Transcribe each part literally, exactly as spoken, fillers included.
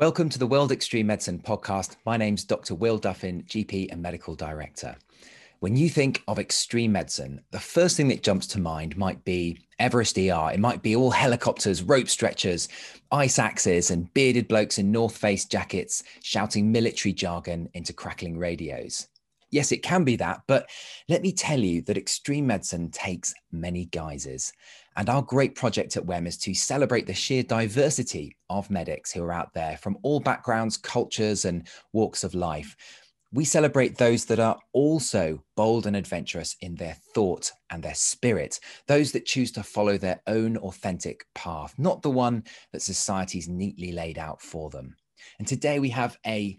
Welcome to the World Extreme Medicine podcast. My name's Doctor Will Duffin, G P and Medical Director. When you think of extreme medicine, the first thing that jumps to mind might be Everest E R. It might be all helicopters, rope stretchers, ice axes, and bearded blokes in North Face jackets shouting military jargon into crackling radios. Yes, it can be that, but let me tell you that extreme medicine takes many guises. And our great project at W E M is to celebrate the sheer diversity of medics who are out there from all backgrounds, cultures, and walks of life. We celebrate those that are also bold and adventurous in their thought and their spirit, those that choose to follow their own authentic path, not the one that society's neatly laid out for them. And today we have a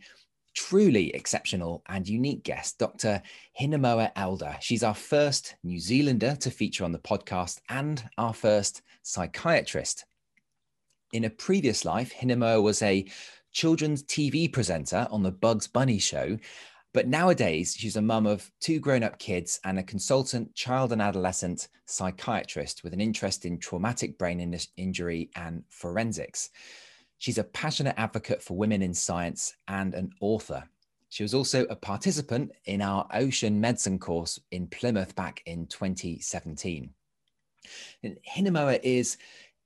truly exceptional and unique guest, Doctor Hinemoa Elder. She's our first New Zealander to feature on the podcast and our first psychiatrist. In a previous life, Hinemoa was a children's T V presenter on the Bugs Bunny show, but nowadays she's a mum of two grown-up kids and a consultant child and adolescent psychiatrist with an interest in traumatic brain injury and forensics. She's a passionate advocate for women in science and an author. She was also a participant in our ocean medicine course in Plymouth back in twenty seventeen. And Hinemoa is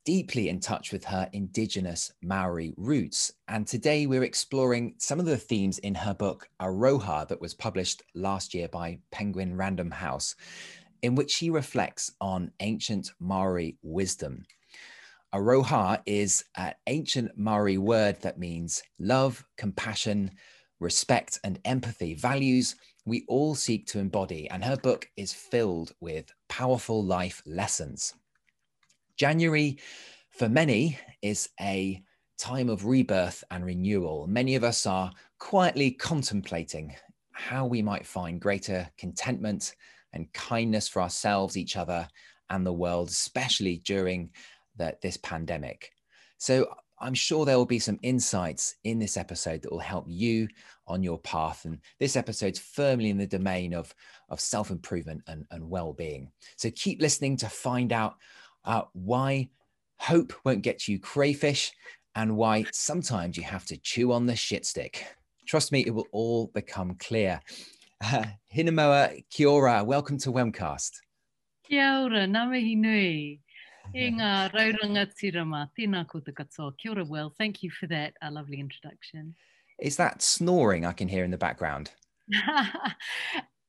deeply in touch with her indigenous Maori roots. And today we're exploring some of the themes in her book, Aroha, that was published last year by Penguin Random House, in which she reflects on ancient Maori wisdom. Aroha is an ancient Maori word that means love, compassion, respect, and empathy, values we all seek to embody. And her book is filled with powerful life lessons. January, for many, is a time of rebirth and renewal. Many of us are quietly contemplating how we might find greater contentment and kindness for ourselves, each other, and the world, especially during that this pandemic. So I'm sure there will be some insights in this episode that will help you on your path. And this episode's firmly in the domain of, of self-improvement and, and well-being. So keep listening to find out uh, why hope won't get you crayfish and why sometimes you have to chew on the shit stick. Trust me, it will all become clear. Uh, Hinemoa, kia ora, welcome to Wemcast. Kia ora, namahi nui. E ngā rauranga tirama, tēnā koutou katoa. Kia ora, Will. Thank you for that uh, lovely introduction. Is that snoring I can hear in the background?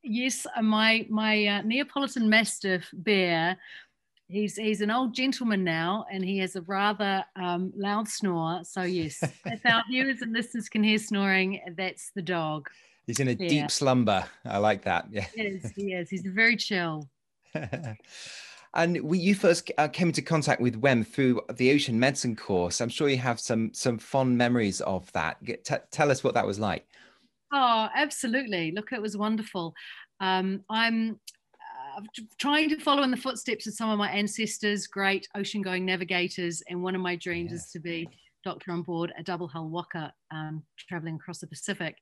Yes, my my uh, Neapolitan Mastiff, Bear, he's he's an old gentleman now, and he has a rather um, loud snore. So yes, if our viewers and listeners can hear snoring, that's the dog. He's in a Bear. Deep slumber. I like that. Yeah. He is, he is. He's very chill. And we, you first uh, came into contact with W E M through the ocean medicine course. I'm sure you have some some fond memories of that. Get, t- tell us what that was like. Oh, absolutely. Look, it was wonderful. Um, I'm uh, trying to follow in the footsteps of some of my ancestors, great ocean-going navigators. And one of my dreams yeah. is to be doctor on board a double-hull waka um, traveling across the Pacific.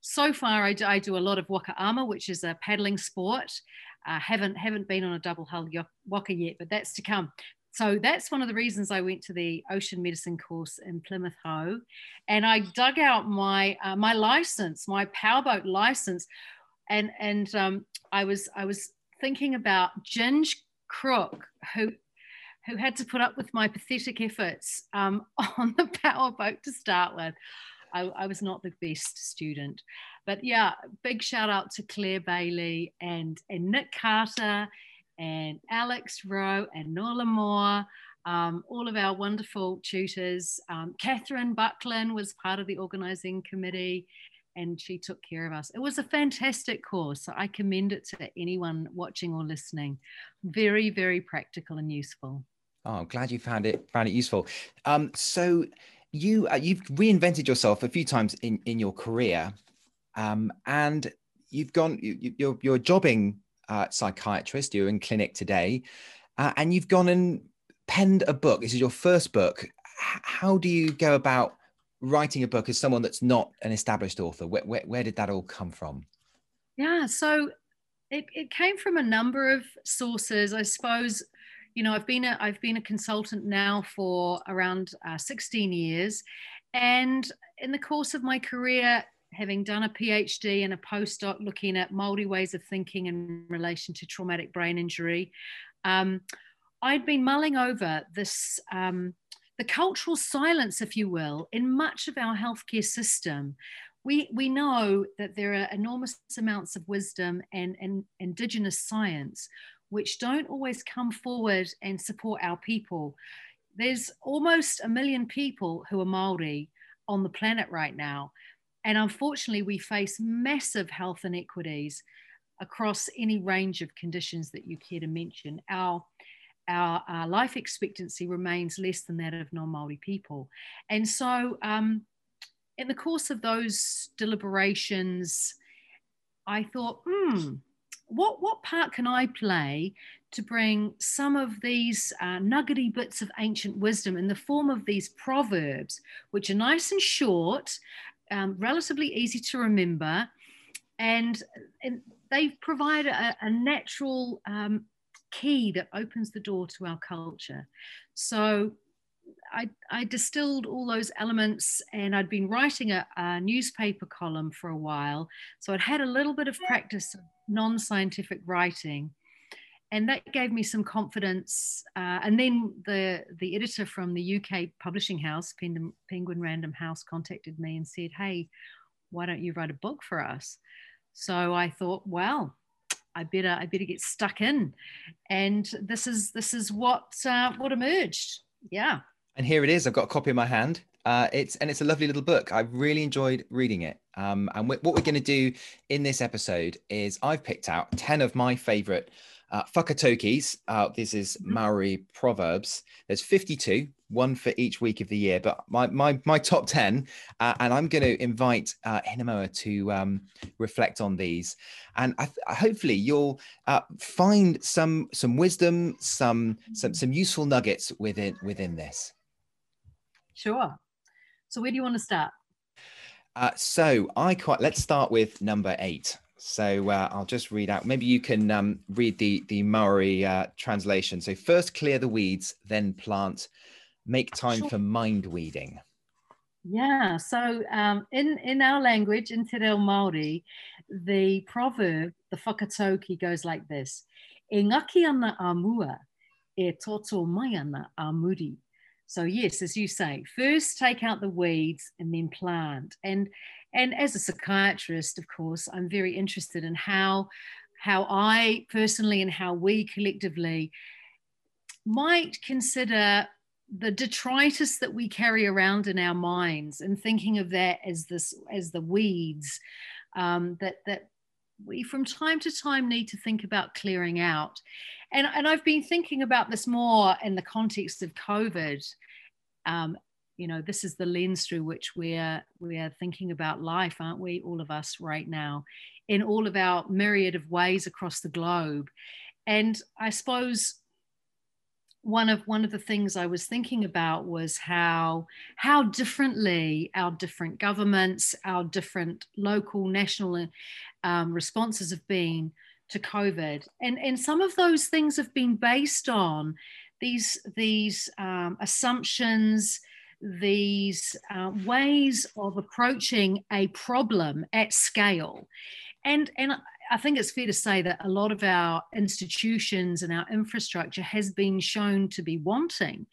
So far, I do, I do a lot of waka ama, which is a paddling sport. I uh, haven't haven't been on a double hull waka yet, but that's to come. So that's one of the reasons I went to the ocean medicine course in Plymouth Hoe, and I dug out my uh, my license, my powerboat license, and and um, I was I was thinking about Ginge Crook, who who had to put up with my pathetic efforts um, on the powerboat to start with. I, I was not the best student. But yeah, big shout out to Claire Bailey and, and Nick Carter and Alex Rowe and Nora Moore, um, all of our wonderful tutors. Um, Catherine Buckland was part of the organising committee and she took care of us. It was a fantastic course. So I commend it to anyone watching or listening. Very, very practical and useful. Oh, I'm glad you found it, found it useful. Um, so... You, uh, you've reinvented yourself a few times in, in your career um, and you've gone, you, you're, you're a jobbing uh, psychiatrist, you're in clinic today uh, and you've gone and penned a book. This is your first book. H- how do you go about writing a book as someone that's not an established author? Where, where, where did that all come from? Yeah, so it, it came from a number of sources, I suppose. You know, I've been a I've been a consultant now for around uh, sixteen years, And in the course of my career, having done a PhD and a postdoc looking at Māori ways of thinking in relation to traumatic brain injury, um, I'd been mulling over this, um, the cultural silence, if you will, in much of our healthcare system. We, we know that there are enormous amounts of wisdom and, and Indigenous science which don't always come forward and support our people. There's almost a million people who are Māori on the planet right now. And unfortunately, we face massive health inequities across any range of conditions that you care to mention. Our, our, our life expectancy remains less than that of non-Māori people. And so um, in the course of those deliberations, I thought, hmm, what, what part can I play to bring some of these uh, nuggety bits of ancient wisdom in the form of these proverbs, which are nice and short, Um, relatively easy to remember, and, and they provide a, a natural um, key that opens the door to our culture. So I, I distilled all those elements, and I'd been writing a, a newspaper column for a while, so I'd had a little bit of practice of non-scientific writing, and that gave me some confidence. Uh, and then the, the editor from the U K publishing house, Pen, Penguin Random House, contacted me and said, hey, why don't you write a book for us? So I thought, well, I better, I better get stuck in. And this is, this is what, uh, what emerged. Yeah. And here it is. I've got a copy in my hand. Uh, it's and it's a lovely little book. I really enjoyed reading it. Um, and what we're going to do in this episode is I've picked out ten of my favourite Uh, whakataukīs, uh, this is Maori proverbs. There's fifty-two, one for each week of the year, but my my, my top ten, uh, and I'm going to invite uh, Hinemoa to um, reflect on these. And I th hopefully you'll uh, find some some wisdom, some some some useful nuggets within within this. Sure. So where do you want to start? Uh, so I quite let's start with number eight. So uh, I'll just read out. Maybe you can um, read the, the Maori uh, translation. So first clear the weeds, then plant. Make time sure. for mind weeding. Yeah, so um, in, in our language, in Te Reo Maori, the proverb, the whakataukī, goes like this. E ngaki ana a mua, e toto mai ana a muri. So yes, as you say, first take out the weeds and then plant. And And as a psychiatrist, of course, I'm very interested in how, how I personally and how we collectively might consider the detritus that we carry around in our minds, and thinking of that as this as the weeds um, that that we from time to time need to think about clearing out. And and I've been thinking about this more in the context of COVID. Um, You know, this is the lens through which we're we're thinking about life, aren't we, all of us right now, in all of our myriad of ways across the globe. And I suppose one of one of the things I was thinking about was how how differently our different governments, our different local, national um, responses have been to COVID. And, and some of those things have been based on these, these um, assumptions, these uh, ways of approaching a problem at scale. And, and I think it's fair to say that a lot of our institutions and our infrastructure has been shown to be wanting.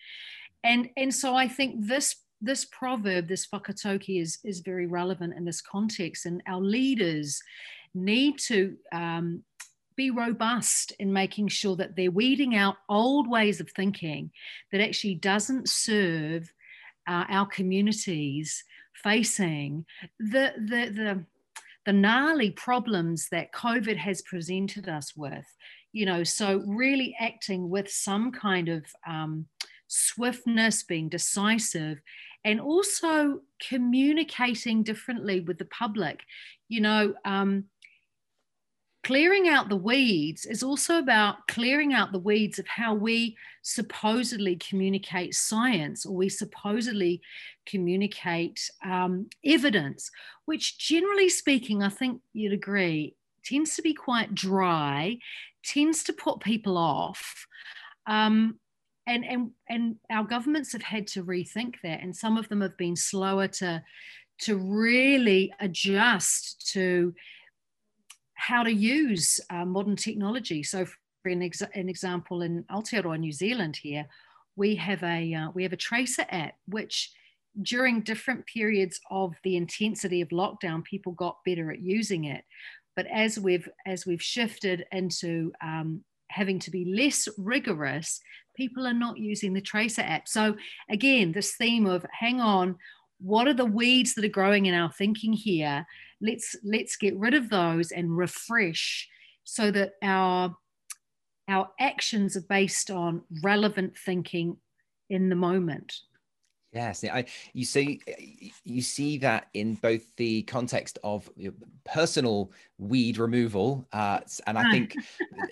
And, and so I think this, this proverb, this whakataukī, is, is very relevant in this context. And our leaders need to um, be robust in making sure that they're weeding out old ways of thinking that actually doesn't serve Uh, our communities facing the, the, the, the gnarly problems that COVID has presented us with, you know, so really acting with some kind of um, swiftness, being decisive, and also communicating differently with the public. You know, um, clearing out the weeds is also about clearing out the weeds of how we supposedly communicate science, or we supposedly communicate um, evidence, which generally speaking, I think you'd agree, tends to be quite dry, tends to put people off. Um, And, and, and our governments have had to rethink that. And some of them have been slower to, to really adjust to how to use uh, modern technology. So for an, ex an example, in Aotearoa, New Zealand here, we have a, uh, we have a tracer app, which during different periods of the intensity of lockdown, people got better at using it. But as we've, as we've shifted into um, having to be less rigorous, people are not using the tracer app. So again, this theme of, hang on, what are the weeds that are growing in our thinking here? Let's, let's get rid of those and refresh so that our, our actions are based on relevant thinking in the moment. Yes, I, you see, you see that in both the context of personal weed removal, uh, and I think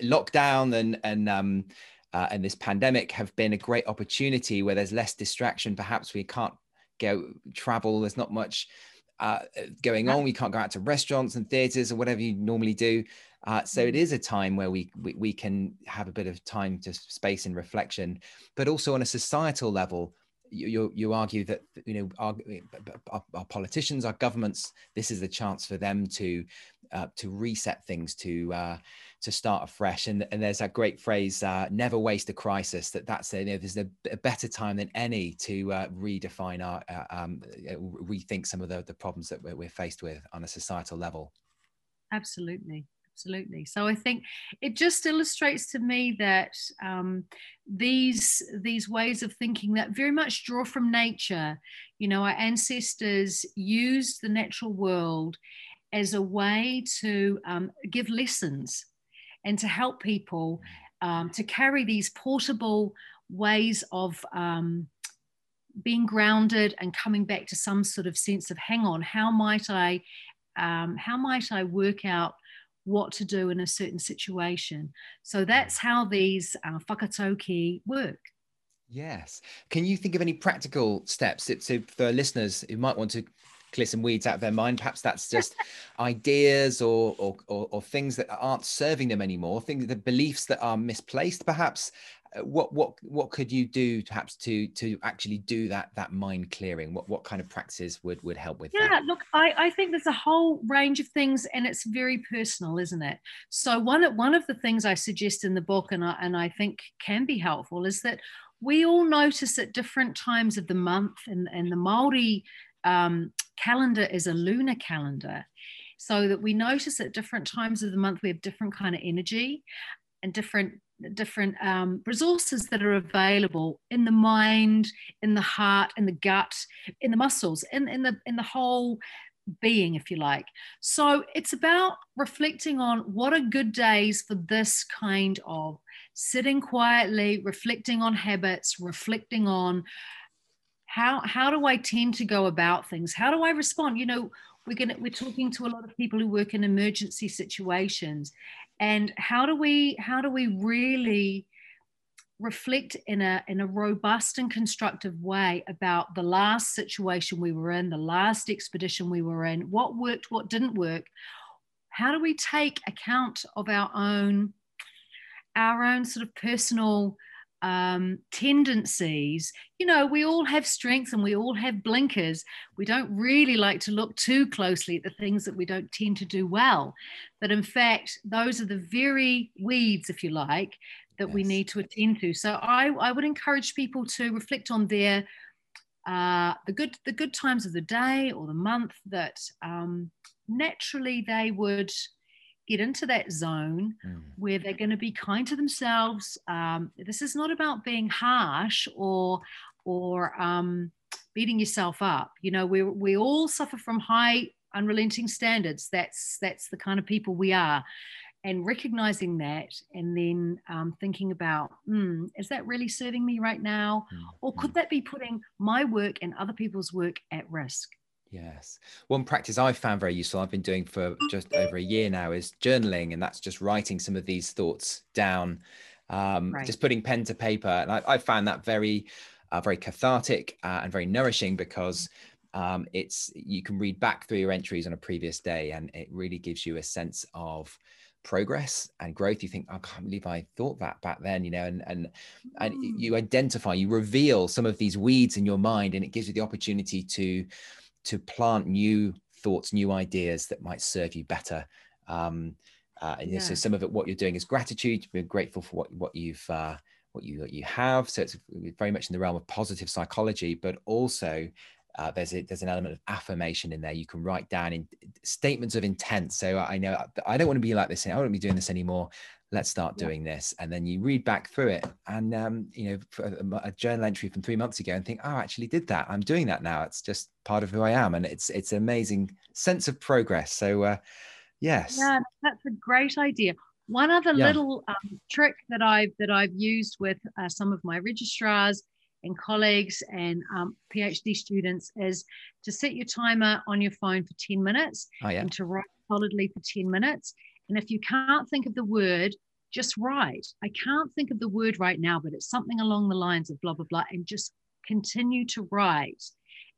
lockdown and and um, uh, and this pandemic have been a great opportunity where there's less distraction. Perhaps we can't go travel. There's not much uh, going on. We can't go out to restaurants and theatres or whatever you normally do. Uh, so it is a time where we, we we can have a bit of time to space and reflection, but also on a societal level. You, you, you argue that, you know, our, our, our politicians, our governments, this is the chance for them to uh, to reset things, to uh, to start afresh. And, and there's that great phrase, uh, never waste a crisis, that that's, you know, there's a, a better time than any to uh, redefine our, uh, um, rethink some of the, the problems that we're, we're faced with on a societal level. Absolutely. Absolutely. So I think it just illustrates to me that um, these these ways of thinking that very much draw from nature, you know, our ancestors used the natural world as a way to um, give lessons and to help people um, to carry these portable ways of um, being grounded and coming back to some sort of sense of, hang on, how might I, um, how might I work out what to do in a certain situation. So that's how these uh, whakataukī work. Yes. Can you think of any practical steps? So for listeners who might want to clear some weeds out of their mind, perhaps that's just ideas or, or, or, or things that aren't serving them anymore, things, the beliefs that are misplaced, perhaps. What, what, what could you do perhaps to, to actually do that, that mind clearing? What, what kind of practices would, would help with yeah, that? Yeah, look, I, I think there's a whole range of things, and it's very personal, isn't it? So one, one of the things I suggest in the book, and I, and I think can be helpful, is that we all notice at different times of the month, and, and the Māori um, calendar is a lunar calendar, so that we notice at different times of the month we have different kind of energy and different different um, resources that are available in the mind, in the heart, in the gut, in the muscles, in, in, the, in the whole being, if you like. So it's about reflecting on what are good days for this kind of sitting quietly, reflecting on habits, reflecting on how, how do I tend to go about things? How do I respond? You know, we're, gonna, we're talking to a lot of people who work in emergency situations. And how do we how do we really reflect in a in a robust and constructive way about the last situation we were in, the last expedition we were in, what worked, what didn't work? How do we take account of our own our own sort of personal um, tendencies? You know, we all have strengths and we all have blinkers. We don't really like to look too closely at the things that we don't tend to do well. But in fact, those are the very weeds, if you like, that yes. we need to attend to. So I, I would encourage people to reflect on their, uh, the good, the good times of the day or the month that um, naturally they would get into that zone mm. where they're going to be kind to themselves. Um, this is not about being harsh or or um, beating yourself up. You know, we we all suffer from high, unrelenting standards. That's that's the kind of people we are, and recognizing that, and then um, thinking about, mm, is that really serving me right now, mm. or could that be putting my work and other people's work at risk? Yes. One practice I've found very useful, I've been doing for just over a year now, is journaling. And that's just writing some of these thoughts down, um, right. just putting pen to paper. And I, I found that very, uh, very cathartic uh, and very nourishing, because um, it's, you can read back through your entries on a previous day, and it really gives you a sense of progress and growth, you think, I can't believe I thought that back then, you know, and and and mm. you identify, you reveal some of these weeds in your mind, and it gives you the opportunity to to plant new thoughts, new ideas that might serve you better. Um, uh, and yeah. So some of it, what you're doing is gratitude. We're grateful for what what you've uh, what you what you have. So it's very much in the realm of positive psychology, but also. Uh, there's a, there's an element of affirmation in there. You can write down in statements of intent. So I know I don't want to be like this. I don't want to be doing this anymore. Let's start yeah. doing this. And then you read back through it, and um, you know, a, a journal entry from three months ago, and think, oh, I actually did that. I'm doing that now. It's just part of who I am, and it's it's an amazing sense of progress. So uh, yes, yeah, that's a great idea. One other yeah. little um, trick that I've that I've used with uh, some of my registrars and colleagues and um, PhD students is to set your timer on your phone for ten minutes oh, yeah. and to write solidly for ten minutes. And if you can't think of the word, just write, I can't think of the word right now, but it's something along the lines of blah, blah, blah, and just continue to write.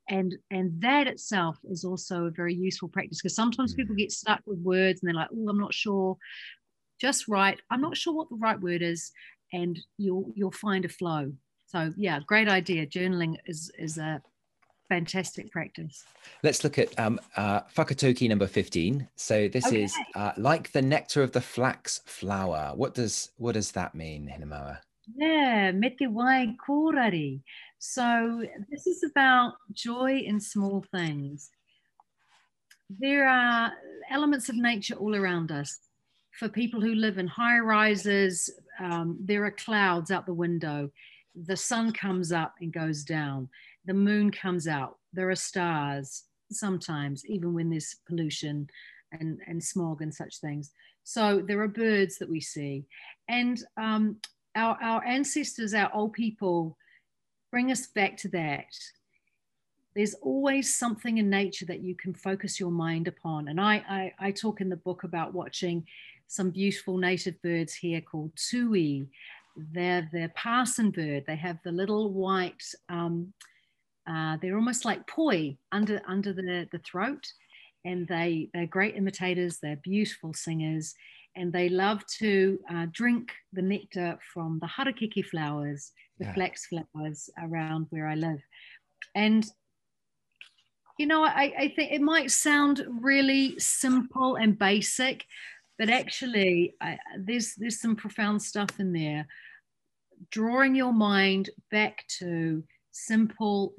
And, and that itself is also a very useful practice, because sometimes mm. people get stuck with words and they're like, oh, I'm not sure. Just write, I'm not sure what the right word is, and you'll, you'll find a flow. So yeah, great idea. Journaling is is a fantastic practice. Let's look at um, uh, whakataukī number fifteen. So this okay. is uh, like the nectar of the flax flower. What does what does that mean, Hinemoa? Yeah, me te wai kōrari. So this is about joy in small things. There are elements of nature all around us. For people who live in high rises, um, there are clouds out the window. The sun comes up and goes down. The moon comes out. There are stars sometimes, even when there's pollution and, and smog and such things. So there are birds that we see. And um, our, our ancestors, our old people, bring us back to that. There's always something in nature that you can focus your mind upon. And I, I, I talk in the book about watching some beautiful native birds here called Tui. They're the parson bird. They have the little white, um, uh, they're almost like poi under, under the, the throat. And they, they're great imitators. They're beautiful singers. And they love to uh, drink the nectar from the harakeke flowers, the yeah. flax flowers around where I live. And, you know, I, I think it might sound really simple and basic, but actually I, there's, there's some profound stuff in there. Drawing your mind back to simple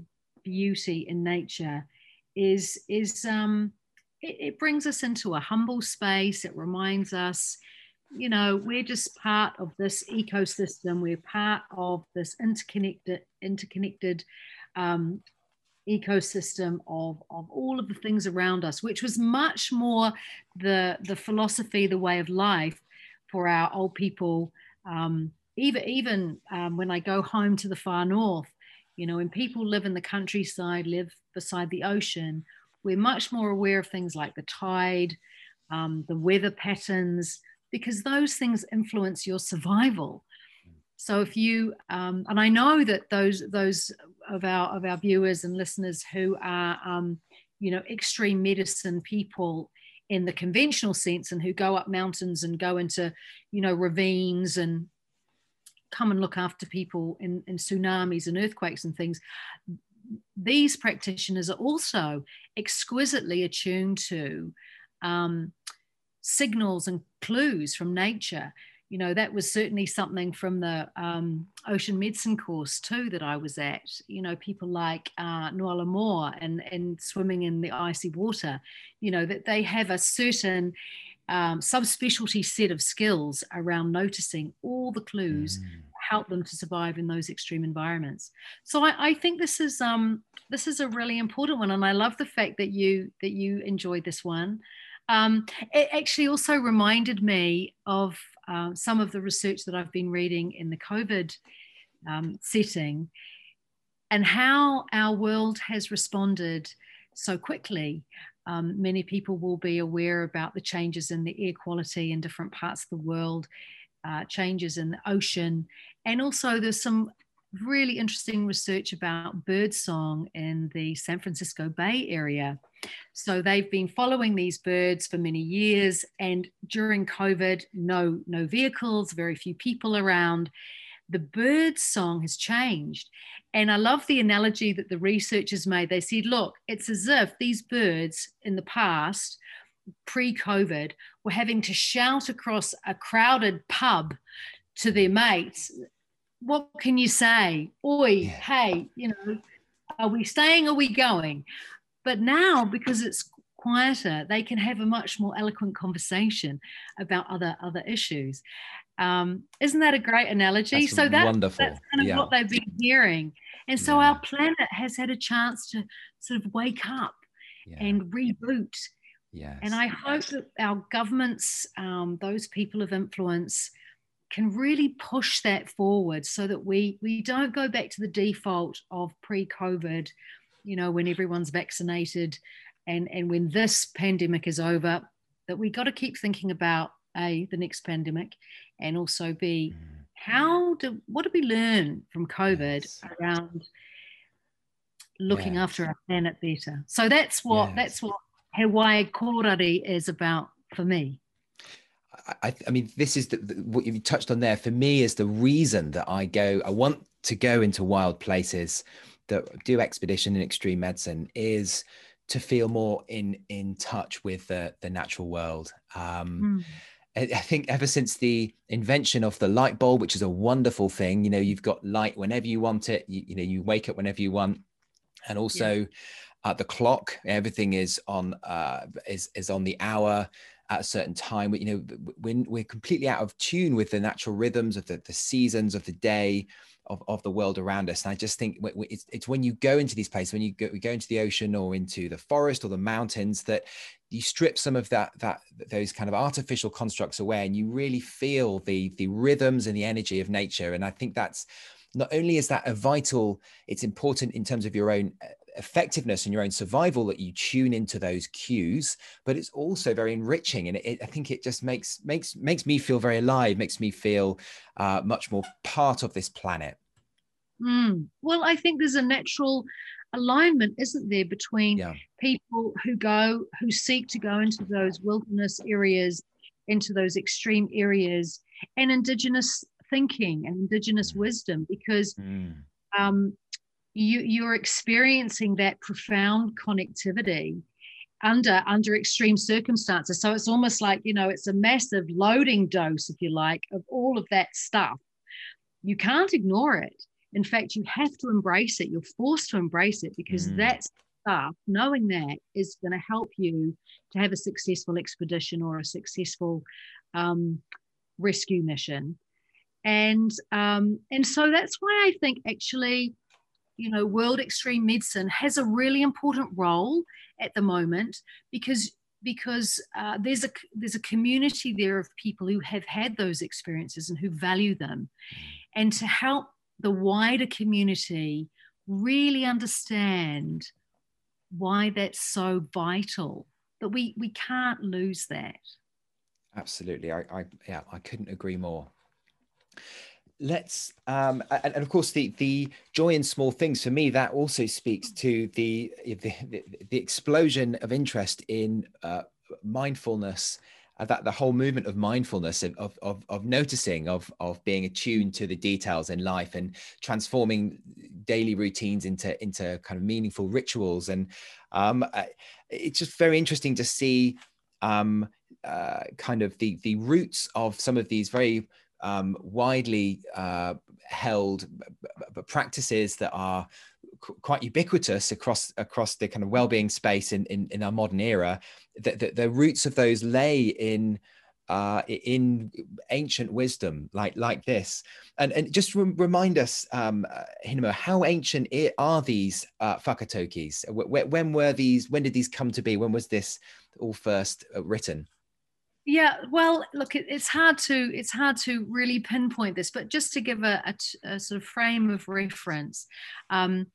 beauty in nature is, is um, it, it brings us into a humble space. It reminds us, you know, we're just part of this ecosystem. We're part of this interconnected, interconnected um, ecosystem of, of all of the things around us, which was much more the, the philosophy, the way of life for our old people. Um, even even um, when I go home to the far north, you know, when people live in the countryside, live beside the ocean, we're much more aware of things like the tide, um, the weather patterns, because those things influence your survival. So if you, um, and I know that those those of our of our viewers and listeners who are, um, you know, extreme medicine people in the conventional sense, and who go up mountains and go into, you know, ravines and come and look after people in, in tsunamis and earthquakes and things, these practitioners are also exquisitely attuned to um, signals and clues from nature. You know, that was certainly something from the um, ocean medicine course too that I was at. You know, people like uh, Nora Moore and, and swimming in the icy water, you know, that they have a certain um, subspecialty set of skills around noticing all the clues mm. help them to survive in those extreme environments. So I, I think this is um, this is a really important one, and I love the fact that you that you enjoyed this one. Um, it actually also reminded me of uh, some of the research that I've been reading in the COVID um, setting, and how our world has responded so quickly. Um, many people will be aware about the changes in the air quality in different parts of the world, uh, changes in the ocean, and also there's some really interesting research about birdsong in the San Francisco Bay Area. So they've been following these birds for many years, and during COVID, no, no vehicles, very few people around, the bird song has changed. And I love the analogy that the researchers made. They said, look, it's as if these birds in the past, pre-COVID, were having to shout across a crowded pub to their mates, what can you say? Oi, yeah. Hey, you know, are we staying, are we going? But now, because it's quieter, they can have a much more eloquent conversation about other other issues. Um, isn't that a great analogy? That's so that, wonderful. That's kind of yeah. what they've been hearing. And so yeah. our planet has had a chance to sort of wake up yeah. and reboot. Yes. And I hope that our governments, um, those people of influence, can really push that forward so that we, we don't go back to the default of pre-COVID, you know, when everyone's vaccinated and, and when this pandemic is over, that we got to keep thinking about A, the next pandemic, and also B, how do, what do we learn from COVID yes. around looking yes. after our planet better? So that's what, yes. that's what Hawaii Kōrari is about for me. I, I mean, this is the, the, what you touched on there for me is the reason that I go, I want to go into wild places that do expedition and extreme medicine is to feel more in, in touch with the, the natural world. Um, mm. I think ever since the invention of the light bulb, which is a wonderful thing, you know, you've got light whenever you want it, you, you know, you wake up whenever you want. And also yeah. uh, the clock, everything is on, uh, is, is on the hour at a certain time. You know, when we're completely out of tune with the natural rhythms of the, the seasons of the day of, of the world around us. And I just think it's, it's when you go into these places, when you go, we go into the ocean or into the forest or the mountains, that you strip some of that, that, those kind of artificial constructs away, and you really feel the, the rhythms and the energy of nature. And I think that's, not only is that a vital, it's important in terms of your own effectiveness and your own survival that you tune into those cues, but it's also very enriching. And it, it, I think it just makes, makes, makes me feel very alive, makes me feel uh, much more part of this planet. Mm. Well, I think there's a natural alignment, isn't there, between yeah. people who go, who seek to go into those wilderness areas, into those extreme areas, and Indigenous thinking and Indigenous wisdom, because mm. um, you, you're experiencing that profound connectivity under under extreme circumstances. So it's almost like, you know, it's a massive loading dose, if you like, of all of that stuff. You can't ignore it. In fact, you have to embrace it. You're forced to embrace it, because mm. that stuff, knowing that, is going to help you to have a successful expedition or a successful um, rescue mission. And um, and so that's why I think actually, you know, world extreme medicine has a really important role at the moment, because because uh, there's a there's a community there of people who have had those experiences and who value them, and to help the wider community really understand why that's so vital, that we we can't lose that. Absolutely, I, I yeah, I couldn't agree more. Let's um and, and of course the the joy in small things for me, that also speaks to the the, the, the explosion of interest in uh, mindfulness, uh, that the whole movement of mindfulness, of of of noticing, of of being attuned to the details in life and transforming daily routines into into kind of meaningful rituals. And um it's just very interesting to see um uh kind of the the roots of some of these very Um, widely uh, held practices that are quite ubiquitous across across the kind of well-being space in, in, in our modern era. The, the, the roots of those lay in uh, in ancient wisdom, like like this. And and just re remind us, um, Hinemoa, how ancient are these uh, whakataukīs? When were these? When did these come to be? When was this all first written? Yeah, well, look, it's hard to it's hard to really pinpoint this, but just to give a, a, a sort of frame of reference, um,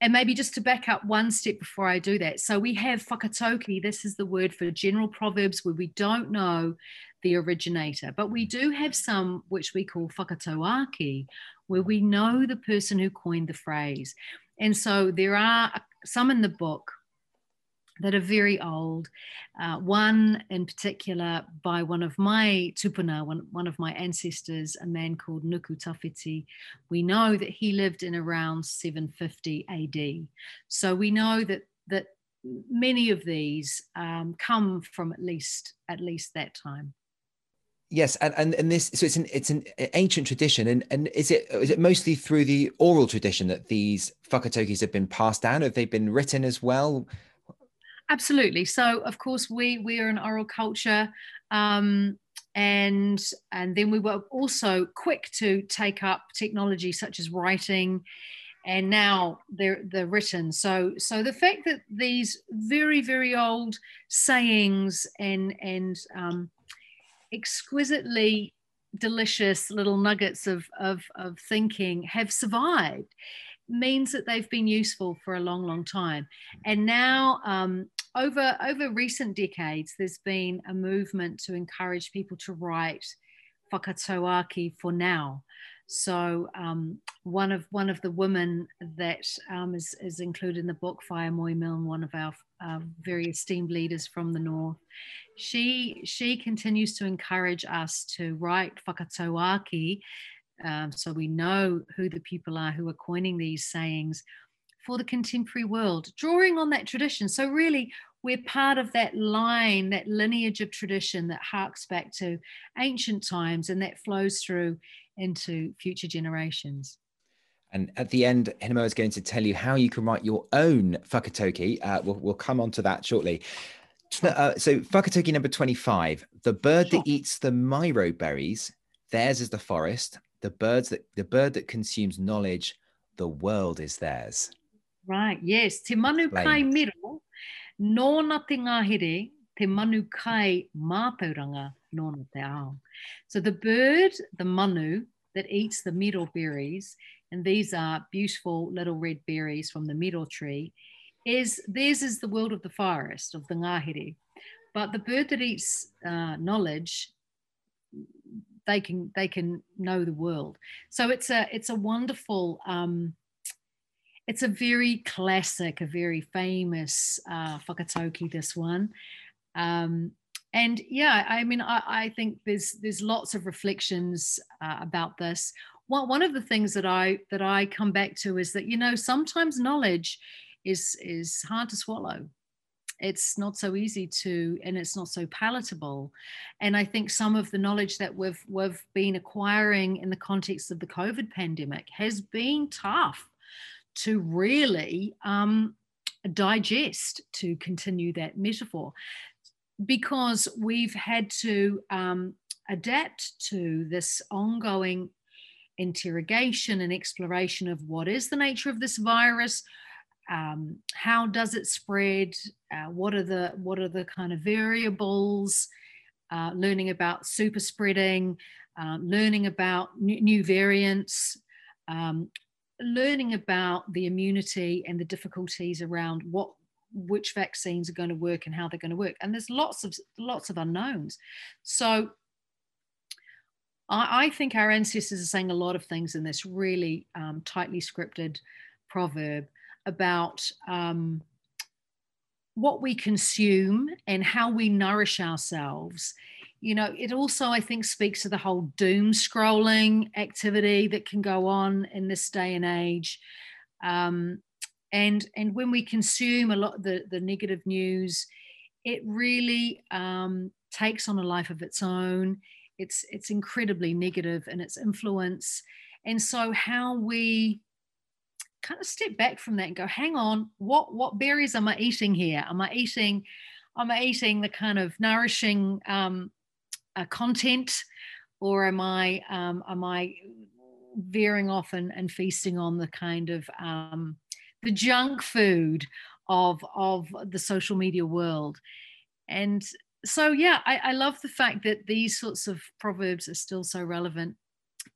and maybe just to back up one step before I do that. So we have whakataukī. This is the word for general proverbs where we don't know the originator. But we do have some which we call whakataukī, where we know the person who coined the phrase. And so there are some in the book that are very old. Uh, one in particular by one of my tupuna, one, one of my ancestors, a man called Nuku Tawhiti. We know that he lived in around seven fifty A D. So we know that that many of these um, come from at least at least that time. Yes, and, and, and this so it's an it's an ancient tradition, and, and is it is it mostly through the oral tradition that these whakataukis have been passed down, or have they been written as well? Absolutely. So, of course, we we are an oral culture, um, and and then we were also quick to take up technology such as writing, and now they're they're written. So so the fact that these very very old sayings and and um, exquisitely delicious little nuggets of of of thinking have survived means that they've been useful for a long, long time. And now, um, over, over recent decades, there's been a movement to encourage people to write whakataukī for now. So um, one of one of the women that um, is, is included in the book, Wharehuia Milroy, one of our uh, very esteemed leaders from the North, she, she continues to encourage us to write whakataukī. Um, so we know who the people are who are coining these sayings for the contemporary world, drawing on that tradition. So really, we're part of that line, that lineage of tradition that harks back to ancient times and that flows through into future generations. And at the end, Hinemoa is going to tell you how you can write your own whakataukī. Uh, we'll, we'll come on to that shortly. Uh, so whakataukī number twenty-five, the bird sure. that eats the miro berries, theirs is the forest. The birds that the bird that consumes knowledge, the world is theirs. Right, yes. Temanu kai miro, nōna te ngahiri, temanu kai mātauranga, nōna te ao. So the bird, the manu, that eats the miro berries, and these are beautiful little red berries from the miro tree, is theirs is the world of the forest, of the ngahiri. But the bird that eats uh, knowledge, they can they can know the world. So it's a it's a wonderful um, it's a very classic, a very famous uh, whakataukī, this one, um, and yeah, I mean I, I think there's there's lots of reflections uh, about this. One one of the things that I that I come back to is that you know sometimes knowledge is is hard to swallow. It's not so easy to, and it's not so palatable. And I think some of the knowledge that we've, we've been acquiring in the context of the COVID pandemic has been tough to really um, digest, to continue that metaphor, because we've had to um, adapt to this ongoing interrogation and exploration of what is the nature of this virus, Um, how does it spread? Uh, what are the what are the kind of variables? Uh, learning about super spreading, uh, learning about new, new variants, um, learning about the immunity and the difficulties around what which vaccines are going to work and how they're going to work. And there's lots of lots of unknowns. So I, I think our ancestors are saying a lot of things in this really um, tightly scripted proverb about um, what we consume and how we nourish ourselves. You know, it also, I think, speaks to the whole doom scrolling activity that can go on in this day and age. Um, and, and when we consume a lot of the, the negative news, it really um, takes on a life of its own. It's, it's incredibly negative in its influence. And so how we kind of step back from that and go, hang on, what what berries am I eating here? Am I eating, am I eating the kind of nourishing um, uh, content, or am I um, am I veering off and, and feasting on the kind of um, the junk food of of the social media world? And so yeah, I, I love the fact that these sorts of proverbs are still so relevant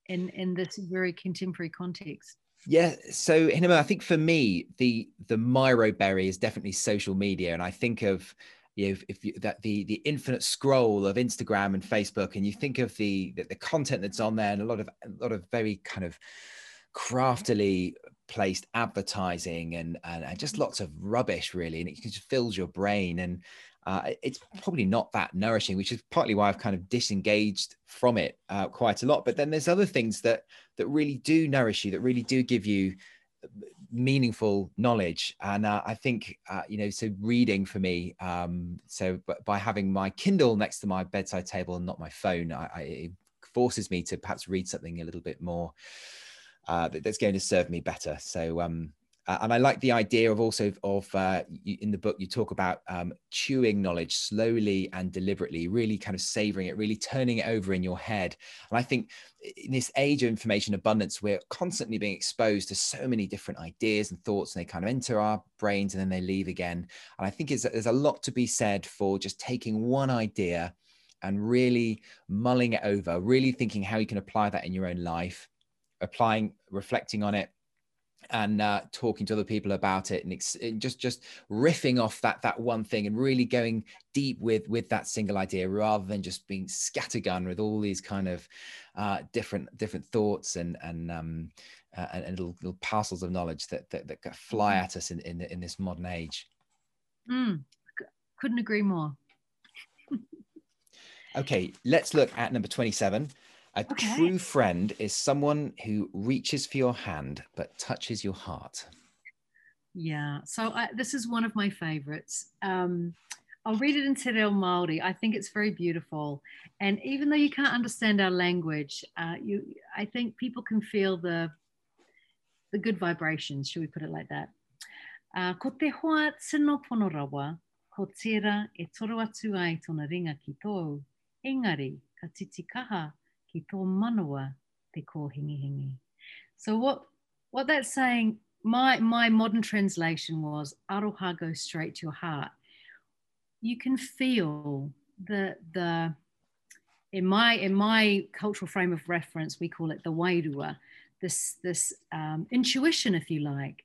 in in this very contemporary context. Yeah, so Hinemoa, I think for me, the the miro berry is definitely social media, and I think of you know, if, if you, that the the infinite scroll of Instagram and Facebook, and you think of the, the the content that's on there, and a lot of a lot of very kind of craftily placed advertising and, and and just lots of rubbish really, and it just fills your brain, and uh, it's probably not that nourishing, which is partly why I've kind of disengaged from it uh, quite a lot. But then there's other things that that really do nourish you, that really do give you meaningful knowledge. And uh, I think uh, you know, so reading for me, um, so by having my Kindle next to my bedside table and not my phone, I, I, it forces me to perhaps read something a little bit more Uh, that's going to serve me better. So, um, and I like the idea of also of uh, you, in the book, you talk about um, chewing knowledge slowly and deliberately, really kind of savoring it, really turning it over in your head. And I think in this age of information abundance, we're constantly being exposed to so many different ideas and thoughts, and they kind of enter our brains and then they leave again. And I think it's, there's a lot to be said for just taking one idea and really mulling it over, really thinking how you can apply that in your own life, applying, reflecting on it, and uh, talking to other people about it, and ex just just riffing off that that one thing, and really going deep with with that single idea, rather than just being scattergun with all these kind of uh, different different thoughts and and um, uh, and, and little, little parcels of knowledge that that, that fly at us in in, in this modern age. Mm, couldn't agree more. Okay, let's look at number twenty-seven. A okay. true friend is someone who reaches for your hand but touches your heart. Yeah, so I, this is one of my favorites. Um, I'll read it in Te Reo Maori. I think it's very beautiful. And even though you can't understand our language, uh, you, I think people can feel the, the good vibrations, should we put it like that. Uh, ko te hoa tino pono rawa, ko tera e toro atu ai tona ringa ki tōu, engari ka titi kaha. So what what that's saying, my my modern translation was Aroha, go straight to your heart. You can feel the the in my in my cultural frame of reference, we call it the wairua, this this um, intuition, if you like,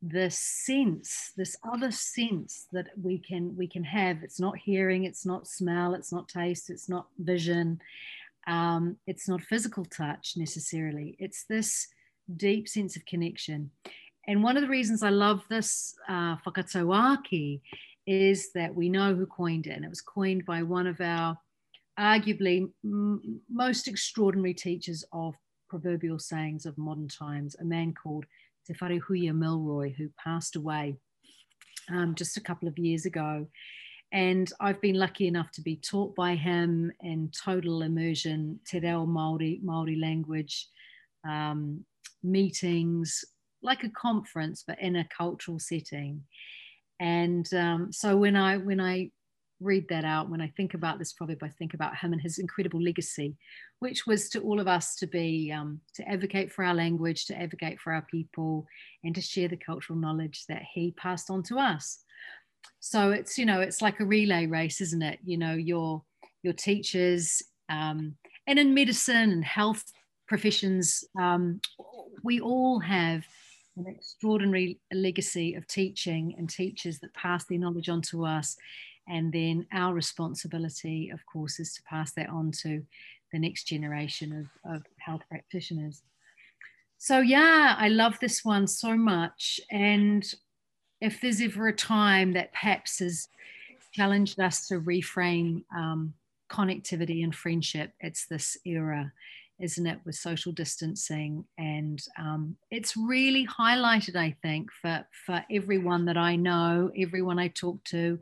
this sense, this other sense that we can we can have. It's not hearing, it's not smell, it's not taste, it's not vision. Um, it's not physical touch necessarily. It's this deep sense of connection. And one of the reasons I love this uh, whakataukī is that we know who coined it. And it was coined by one of our arguably m most extraordinary teachers of proverbial sayings of modern times, a man called Te Wharehuia Milroy, who passed away um, just a couple of years ago. And I've been lucky enough to be taught by him in total immersion, Te Reo Māori, Māori language, um, meetings, like a conference, but in a cultural setting. And um, so when I, when I read that out, when I think about this proverb, I think about him and his incredible legacy, which was to all of us to be, um, to advocate for our language, to advocate for our people, and to share the cultural knowledge that he passed on to us. So it's, you know, it's like a relay race, isn't it? You know, your your teachers um, and in medicine and health professions, um, we all have an extraordinary legacy of teaching and teachers that pass their knowledge on to us. And then our responsibility, of course, is to pass that on to the next generation of, of health practitioners. So, yeah, I love this one so much. And if there's ever a time that perhaps has challenged us to reframe um, connectivity and friendship, it's this era, isn't it, with social distancing. And um, it's really highlighted, I think, for, for everyone that I know, everyone I talk to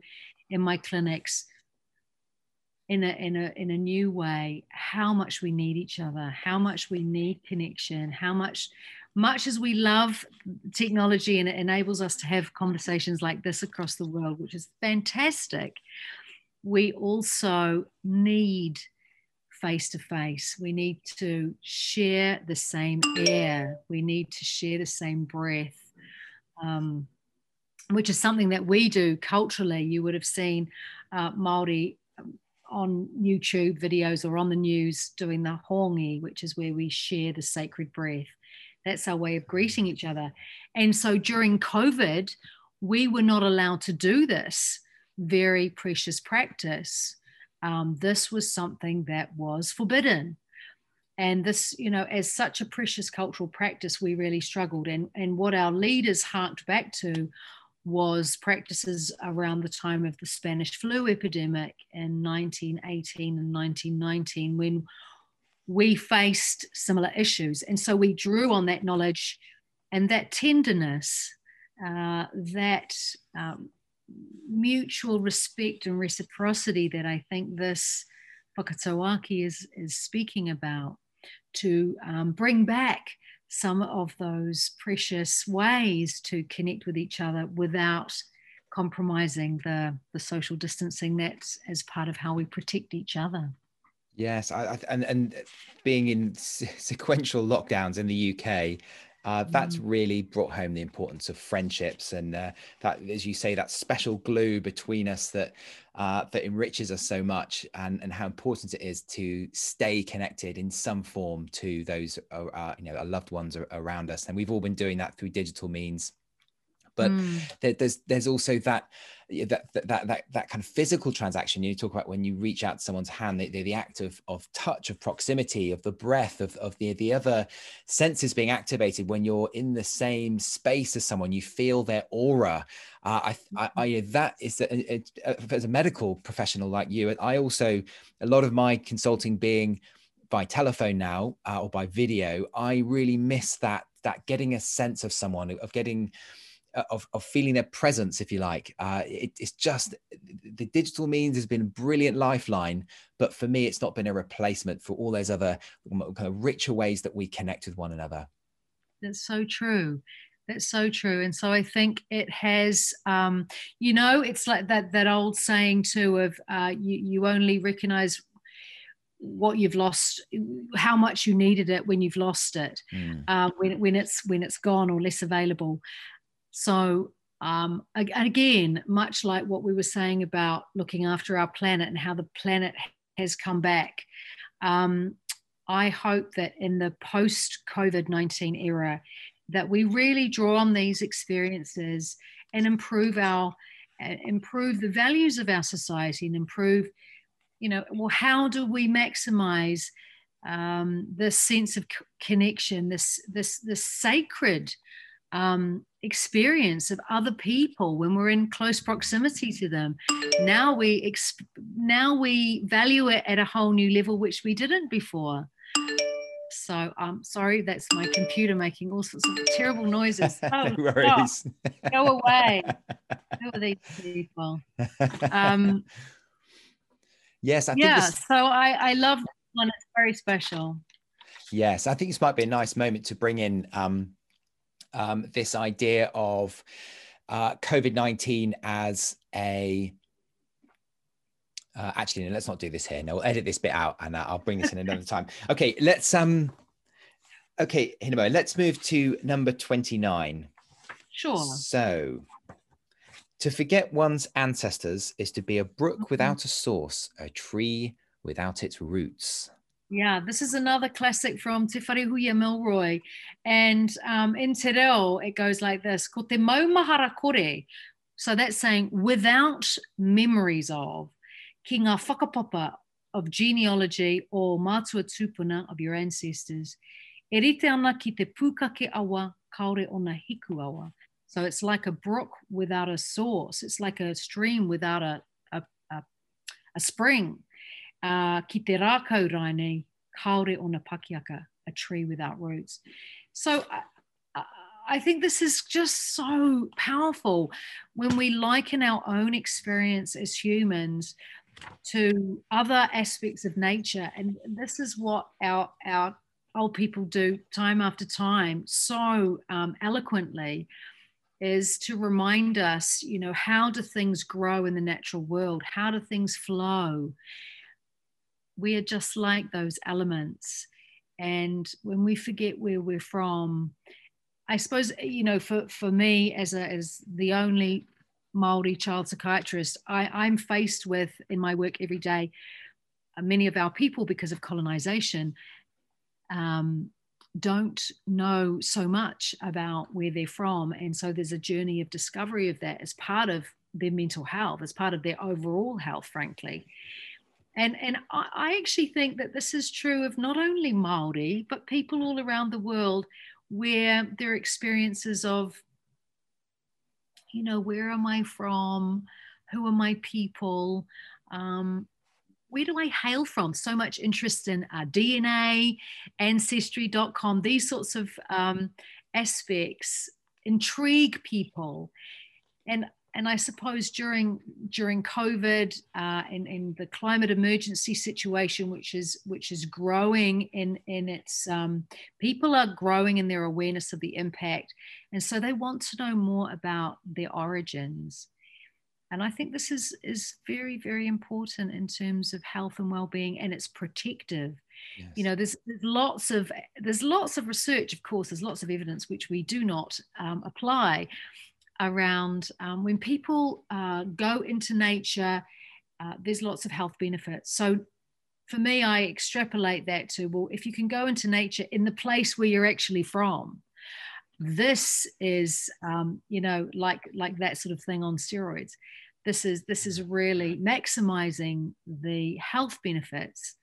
in my clinics, in a, in a, in a new way, how much we need each other, how much we need connection, how much... Much as we love technology and it enables us to have conversations like this across the world, which is fantastic, we also need face-to-face. We need to share the same air. We need to share the same breath, um, which is something that we do culturally. You would have seen uh, Māori on YouTube videos or on the news doing the hongi, which is where we share the sacred breath. That's our way of greeting each other. And so during COVID, we were not allowed to do this. very precious practice, um, this was something that was forbidden. And this, you know, as such a precious cultural practice, we really struggled. And, and what our leaders harked back to was practices around the time of the Spanish flu epidemic in nineteen eighteen and nineteen nineteen, when we faced similar issues. And so we drew on that knowledge and that tenderness, uh, that um, mutual respect and reciprocity that I think this whakataukī is, is speaking about, to um, bring back some of those precious ways to connect with each other without compromising the, the social distancing. That's as part of how we protect each other. Yes, I, I, and, and being in se- sequential lockdowns in the U K, uh, that's mm. really brought home the importance of friendships and uh, that, as you say, that special glue between us that uh, that enriches us so much, and, and how important it is to stay connected in some form to those uh, uh, you know, our loved ones around us. And we've all been doing that through digital means. But mm. there's there's also that, that that that that kind of physical transaction you talk about when you reach out to someone's hand, the, the, the act of of touch, of proximity, of the breath, of, of the the other senses being activated when you're in the same space as someone. You feel their aura. Uh, I, I, I that is a, a, a, as a medical professional like you, I also, a lot of my consulting being by telephone now uh, or by video, I really miss that that getting a sense of someone, of getting. Of, of feeling their presence, if you like. Uh, it, it's just the digital means has been a brilliant lifeline, but for me, it's not been a replacement for all those other kind of richer ways that we connect with one another. That's so true. That's so true. And so I think it has, um, you know, it's like that that old saying too of uh, you, you only recognize what you've lost, how much you needed it when you've lost it, mm. uh, when when it's when it's gone or less available. So um, again, much like what we were saying about looking after our planet and how the planet has come back, um, I hope that in the post-COVID nineteen era that we really draw on these experiences and improve our, uh, improve the values of our society and improve, you know, well, how do we maximize um, this sense of connection, this this this sacred Um, experience of other people when we're in close proximity to them. Now we exp- now we value it at a whole new level, which we didn't before. So I'm um, sorry, that's my computer making all sorts of terrible noises. Oh, no worries. Stop. Go away. Who are these people? Um, yes, I think yeah. This- so I, I love this one. It's very special. Yes, I think this might be a nice moment to bring in. Um, Um, this idea of uh, COVID nineteen as a, uh, actually, no, let's not do this here. No, we'll edit this bit out and I'll bring this in another time. Okay, let's, um, okay, Hinemoa, let's move to number twenty-nine. Sure. So, to forget one's ancestors is to be a brook mm-hmm. without a source, a tree without its roots. Yeah, this is another classic from Te Wharehuia Milroy. And um, in Te Reo, it goes like this, ko te maumahara kore. So that's saying without memories of, ki ngā whakapapa of genealogy or mātua tūpuna of your ancestors, e rite ana ki te pūkake awa, kaore ona hiku awa. So it's like a brook without a source. It's like a stream without a, a, a, a spring. Uh, ki te rākau rānei, kaore ona pakiaka, a tree without roots. So uh, I think this is just so powerful when we liken our own experience as humans to other aspects of nature. And this is what our, our old people do time after time so um, eloquently, is to remind us, you know, how do things grow in the natural world? How do things flow? We are just like those elements. And when we forget where we're from, I suppose, you know, for, for me as a, as the only Māori child psychiatrist, I, I'm faced with in my work every day, many of our people, because of colonization, um, don't know so much about where they're from. And so there's a journey of discovery of that as part of their mental health, as part of their overall health, frankly. And, and I, I actually think that this is true of not only Māori, but people all around the world, where their experiences of, you know, where am I from? Who are my people? Um, where do I hail from? So much interest in our D N A, ancestry dot com, these sorts of um, aspects intrigue people. And and I suppose during during COVID uh, and, and the climate emergency situation, which is which is growing in in its um, people are growing in their awareness of the impact, and so they want to know more about their origins. And I think this is is very, very important in terms of health and well-being, and it's protective. Yes. You know, there's, there's lots of there's lots of research, of course, there's lots of evidence which we do not um, apply around um, when people uh, go into nature. Uh, there's lots of health benefits. So for me, I extrapolate that to, well, if you can go into nature in the place where you're actually from, this is, um, you know, like like that sort of thing on steroids. This is this is really maximizing the health benefits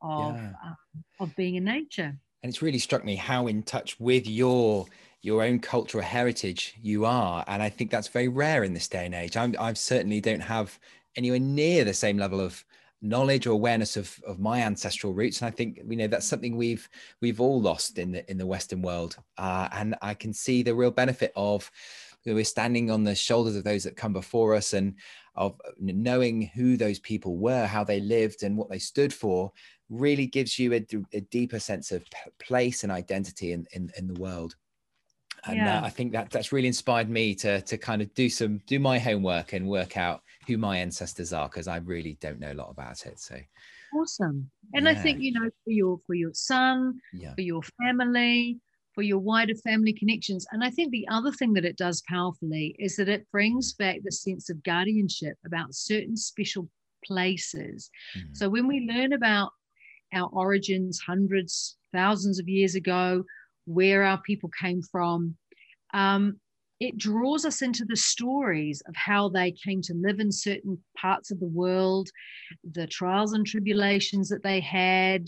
of yeah. um, of being in nature. And it's really struck me how in touch with your your own cultural heritage you are, and I think that's very rare in this day and age. I'm, I certainly don't have anywhere near the same level of knowledge or awareness of, of my ancestral roots, and I think, you know, that's something we've we've all lost in the in the Western world, uh, and I can see the real benefit of, you know, we're standing on the shoulders of those that come before us, and of knowing who those people were, how they lived and what they stood for, really gives you a, a deeper sense of place and identity in in, in the world. And yeah. uh, I think that that's really inspired me to to kind of do some do my homework and work out who my ancestors are, because I really don't know a lot about it. So awesome. And yeah. I think, you know, for your for your son, yeah. for your family, for your wider family connections. And I think the other thing that it does powerfully is that it brings back the sense of guardianship about certain special places. Mm. So when we learn about our origins hundreds, thousands of years ago, where our people came from, um, it draws us into the stories of how they came to live in certain parts of the world, the trials and tribulations that they had,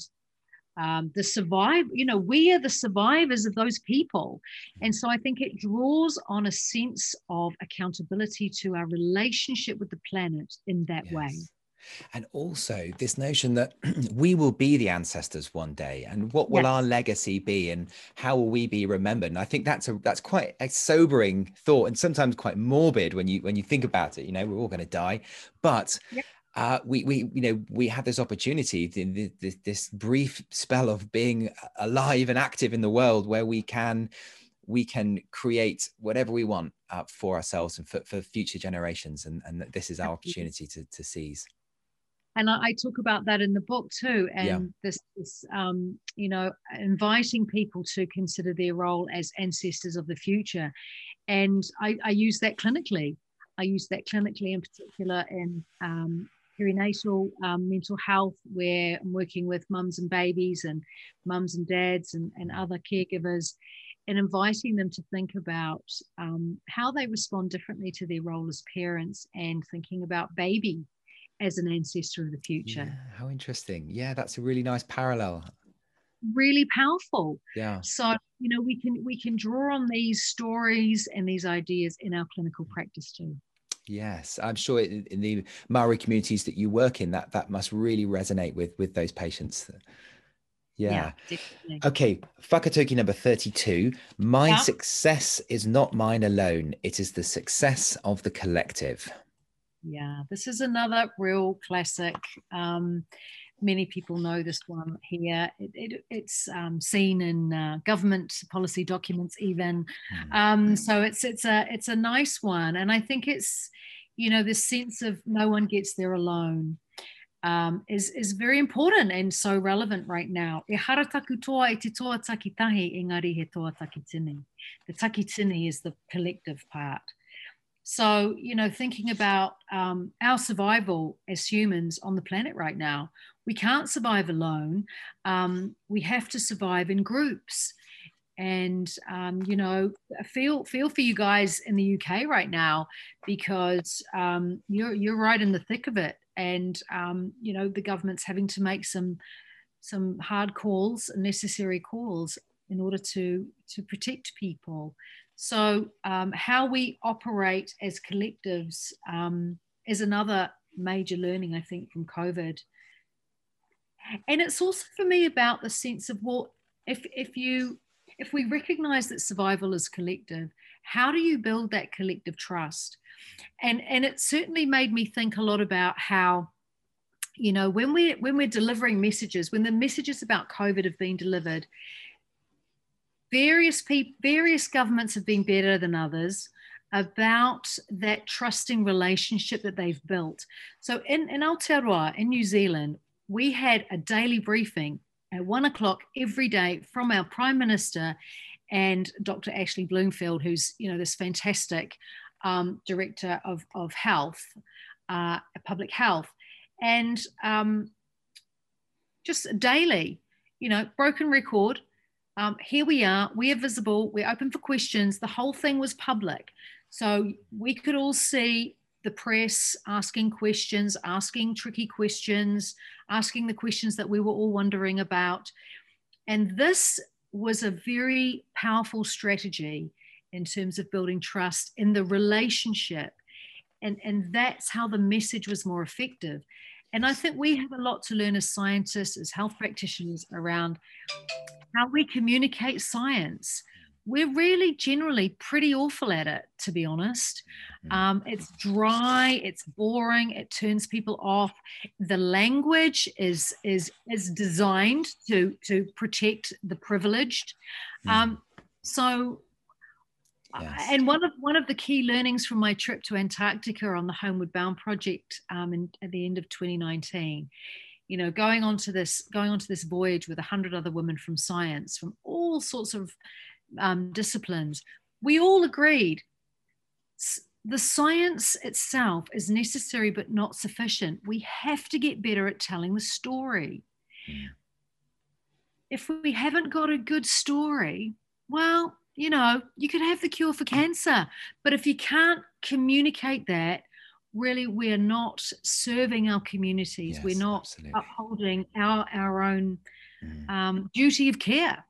um, the survive, you know, we are the survivors of those people. And so I think it draws on a sense of accountability to our relationship with the planet in that yes. way. And also this notion that we will be the ancestors one day, and what will yes. our legacy be, and how will we be remembered? And I think that's a that's quite a sobering thought, and sometimes quite morbid when you when you think about it. You know, we're all going to die, but yep. uh, we we you know we have this opportunity, the, the, this brief spell of being alive and active in the world, where we can we can create whatever we want uh, for ourselves and for, for future generations, and, and this is our opportunity to, to seize. And I, I talk about that in the book too. And yeah. this is, um, you know, inviting people to consider their role as ancestors of the future. And I, I use that clinically. I use that clinically in particular in um, perinatal um, mental health, where I'm working with mums and babies and mums and dads and, and other caregivers, and inviting them to think about um, how they respond differently to their role as parents, and thinking about baby as an ancestor of the future. Yeah, how interesting. Yeah, that's a really nice parallel. Really powerful. Yeah. So, you know, we can we can draw on these stories and these ideas in our clinical practice too. Yes, I'm sure in, in the Maori communities that you work in, that that must really resonate with with those patients. Yeah. yeah okay. Whakataukī number thirty-two. My yeah. success is not mine alone. It is the success of the collective. Yeah, this is another real classic. Um, many people know this one here. It, it, it's um, seen in uh, government policy documents, even. Um, so it's it's a it's a nice one, and I think it's, you know, this sense of no one gets there alone um, is is very important and so relevant right now. E hara taku toa e te toa takitahi, engari he toa takitini. The takitini is the collective part. So, you know, thinking about um, our survival as humans on the planet right now, we can't survive alone. Um, we have to survive in groups. and um, you know, feel feel for you guys in the U K right now, because um, you're you're right in the thick of it, and um, you know, the government's having to make some some hard calls, necessary calls, in order to to protect people. So um, how we operate as collectives um, is another major learning, I think, from COVID. And it's also for me about the sense of, well, if if you if we recognize that survival is collective, how do you build that collective trust? And and it certainly made me think a lot about how, you know, when we're when we're delivering messages, when the messages about COVID have been delivered, various people, various governments have been better than others about that trusting relationship that they've built. So in, in Aotearoa, in New Zealand, we had a daily briefing at one o'clock every day from our Prime Minister and Doctor Ashley Bloomfield, who's, you know, this fantastic um, director of, of health, uh, public health, and um, just daily, you know, broken record. Um, here we are, we are visible, we're open for questions. The whole thing was public. So we could all see the press asking questions, asking tricky questions, asking the questions that we were all wondering about. And this was a very powerful strategy in terms of building trust in the relationship. And, and that's how the message was more effective. And I think we have a lot to learn as scientists, as health practitioners, around how we communicate science. We're really generally pretty awful at it, to be honest. Um, it's dry, it's boring, it turns people off. The language is, is, is designed to, to protect the privileged. Um, so, yes. And one of, one of the key learnings from my trip to Antarctica on the Homeward Bound project um, in, at the end of twenty nineteen, you know, going on to this, going on to this voyage with a hundred other women from science, from all sorts of um, disciplines, we all agreed the science itself is necessary but not sufficient. We have to get better at telling the story. Yeah. If we haven't got a good story, well, you know, you could have the cure for cancer, but if you can't communicate that, really, we're not serving our communities. Yes, we're not absolutely upholding our our own mm. um, duty of care.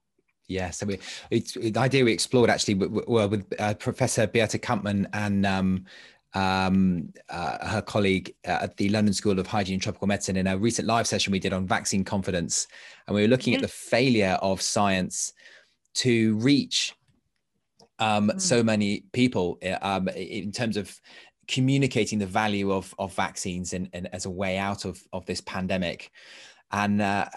Yeah, so we, it's the idea we explored actually, well, with uh, Professor Beata Kampmann and um, um, uh, her colleague at the London School of Hygiene and Tropical Medicine in a recent live session we did on vaccine confidence, and we were looking yes. at the failure of science to reach um, mm. so many people um, in terms of communicating the value of, of vaccines and, and as a way out of, of this pandemic. And, uh,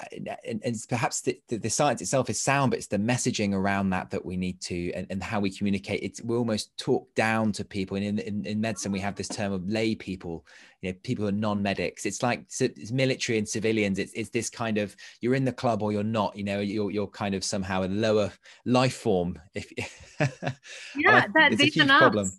and, and perhaps the, the science itself is sound, but it's the messaging around that that we need to, and, and how we communicate. It's, we're almost talked down to people. And in, in, in medicine, we have this term of lay people, you know, people who are non-medics. It's like it's military and civilians. It's, it's this kind of, you're in the club or you're not, you know, you're, you're kind of somehow a lower life form. If, yeah, that, it's a huge problem.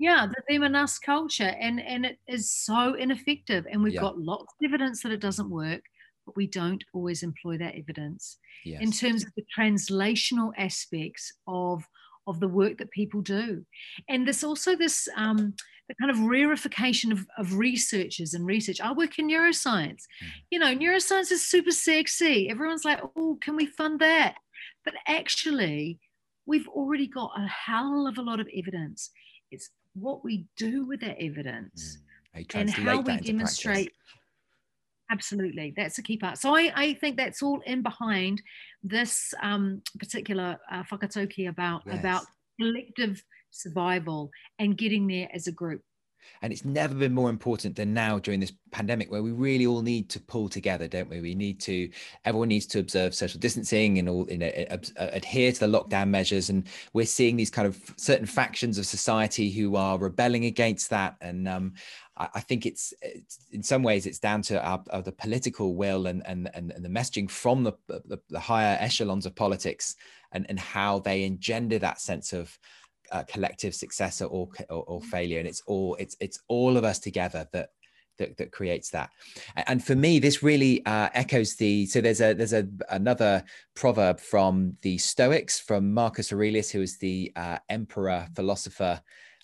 Yeah, the them and us culture, and, and it is so ineffective. And we've yeah. got lots of evidence that it doesn't work, but we don't always employ that evidence. Yes. In terms of the translational aspects of, of the work that people do. And there's also this um, the kind of rarefication of, of researchers and research. I work in neuroscience. Mm. You know, neuroscience is super sexy. Everyone's like, oh, can we fund that? But actually, we've already got a hell of a lot of evidence. It's what we do with that evidence mm, and how we demonstrate. Absolutely, that's a key part. So I, I think that's all in behind this um, particular uh, whakataukī about, yes. about collective survival and getting there as a group. And it's never been more important than now during this pandemic, where we really all need to pull together, don't we? We need to, everyone needs to observe social distancing and all, you know, adhere to the lockdown measures. And we're seeing these kind of certain factions of society who are rebelling against that. And um, I, I think it's, it's, in some ways, it's down to our, our, the political will and, and, and, and the messaging from the, the, the higher echelons of politics and, and how they engender that sense of Uh, collective success or, or or failure, and it's all it's it's all of us together that that, that creates that. And for me, this really uh, echoes the, so there's a there's a another proverb from the Stoics, from Marcus Aurelius, who was the uh, emperor philosopher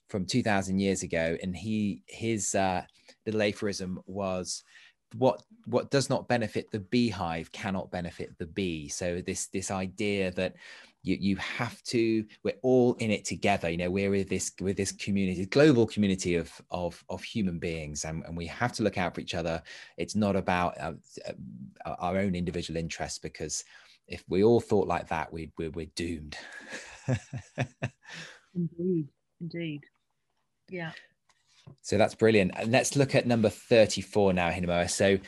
from two thousand years ago. And he his uh, little aphorism was, what what does not benefit the beehive cannot benefit the bee. So this this idea that you you have to, we're all in it together, you know, we're with this with this community, global community of of of human beings, and, and we have to look out for each other. It's not about uh, our own individual interests, because if we all thought like that, we'd we're, we're doomed. Indeed, indeed, yeah. So that's brilliant. And let's look at number thirty-four now, Hinemoa. So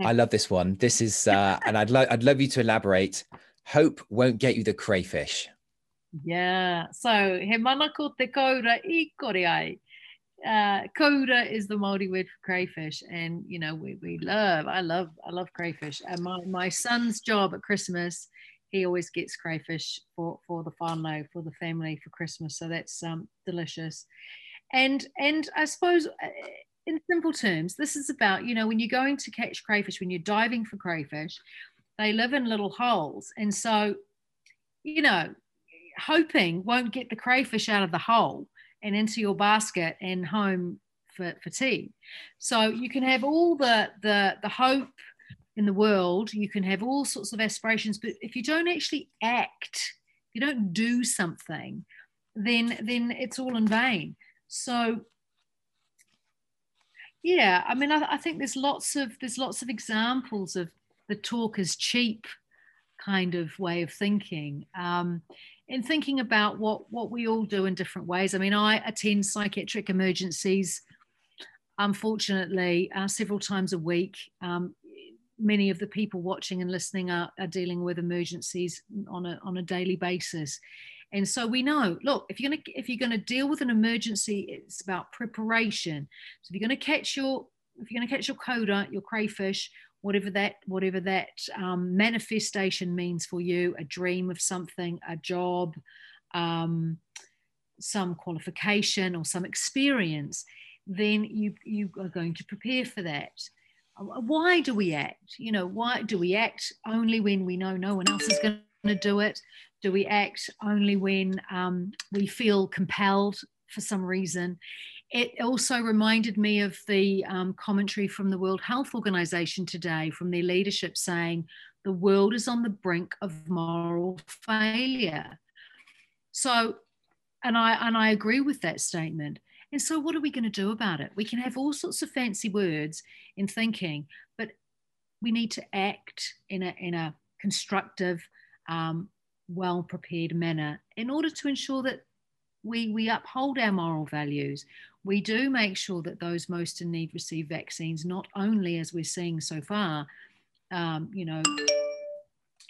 I love this one. This is, uh, and I'd, lo I'd love you to elaborate. Hope won't get you the crayfish. Yeah. So, he mana ko te koura I kore ai. Uh, koura is the Māori word for crayfish. And, you know, we, we love, I love, I love crayfish. And my, my son's job at Christmas, he always gets crayfish for, for the whānau, for the family for Christmas. So that's um, delicious. And and I suppose in simple terms, this is about, you know, when you're going to catch crayfish, when you're diving for crayfish, they live in little holes. And so, you know, hoping won't get the crayfish out of the hole and into your basket and home for, for tea. So you can have all the, the, the hope in the world, you can have all sorts of aspirations, but if you don't actually act, you don't do something, then then it's all in vain. So, yeah, I mean, I, I think there's lots of there's lots of examples of the talk is cheap kind of way of thinking, um, and thinking about what what we all do in different ways. I mean, I attend psychiatric emergencies, unfortunately, uh, several times a week. Um, many of the people watching and listening are, are dealing with emergencies on a on a daily basis. And so we know, look, if you're gonna if you're gonna deal with an emergency, it's about preparation. So if you're gonna catch your if you're gonna catch your koura, your crayfish, whatever that whatever that um, manifestation means for you, a dream of something, a job, um, some qualification or some experience, then you you are going to prepare for that. Why do we act? You know, why do we act only when we know no one else is going to do it? Do we act only when um, we feel compelled for some reason? It also reminded me of the um, commentary from the World Health Organization today, from their leadership saying, the world is on the brink of moral failure. So, and I, and I agree with that statement. And so what are we going to do about it? We can have all sorts of fancy words in thinking, but we need to act in a, in a constructive, um, well-prepared manner in order to ensure that we we uphold our moral values. We do make sure that those most in need receive vaccines, not only as we're seeing so far, um, you know,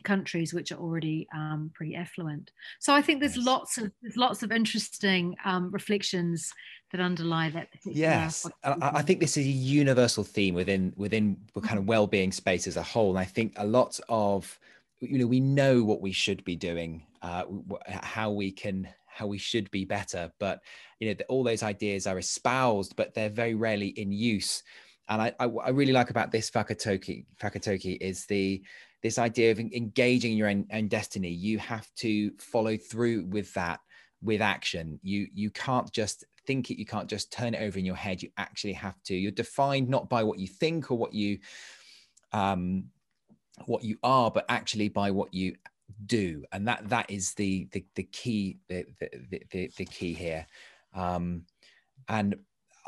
countries which are already um, pretty affluent. So I think there's lots of there's lots of interesting um, reflections that underlie that. Yes, I, I think this is a universal theme within within kind of well-being space as a whole. And I think a lot of you know, we know what we should be doing, uh, how we can, how we should be better. But, you know, the, all those ideas are espoused, but they're very rarely in use. And I, I, what I really like about this whakataukī, whakataukī is the, this idea of engaging your own, own destiny. You have to follow through with that, with action. You, you can't just think it, you can't just turn it over in your head. You actually have to, you're defined not by what you think or what you, um, what you are, but actually by what you do. And that that is the the, the key the the, the the key here. Um and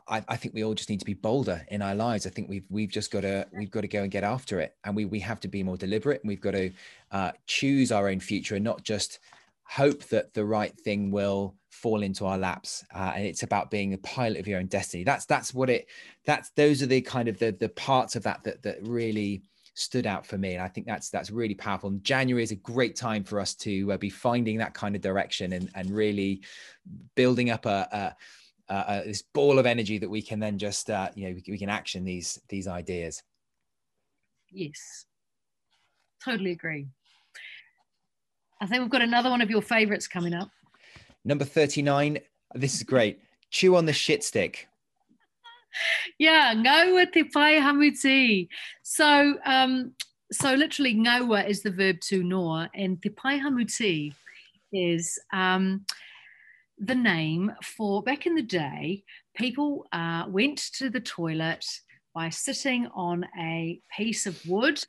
I, I think we all just need to be bolder in our lives. I think we've we've just got to we've got to go and get after it, and we we have to be more deliberate, and we've got to uh choose our own future and not just hope that the right thing will fall into our laps. Uh, and it's about being a pilot of your own destiny. That's that's what it that's those are the kind of the the parts of that that that really stood out for me, and I think that's that's really powerful. And January is a great time for us to uh, be finding that kind of direction and and really building up a, a, a this ball of energy that we can then just uh, you know we, we can action these these ideas. Yes, totally agree. I think we've got another one of your favorites coming up. Number thirty-nine. This is great. Chew on the shit stick. Yeah, ngaua te pai hamuti. So, um, so literally ngaua is the verb to gnaw, and te pai hamuti is um, the name for, back in the day, people uh, went to the toilet by sitting on a piece of wood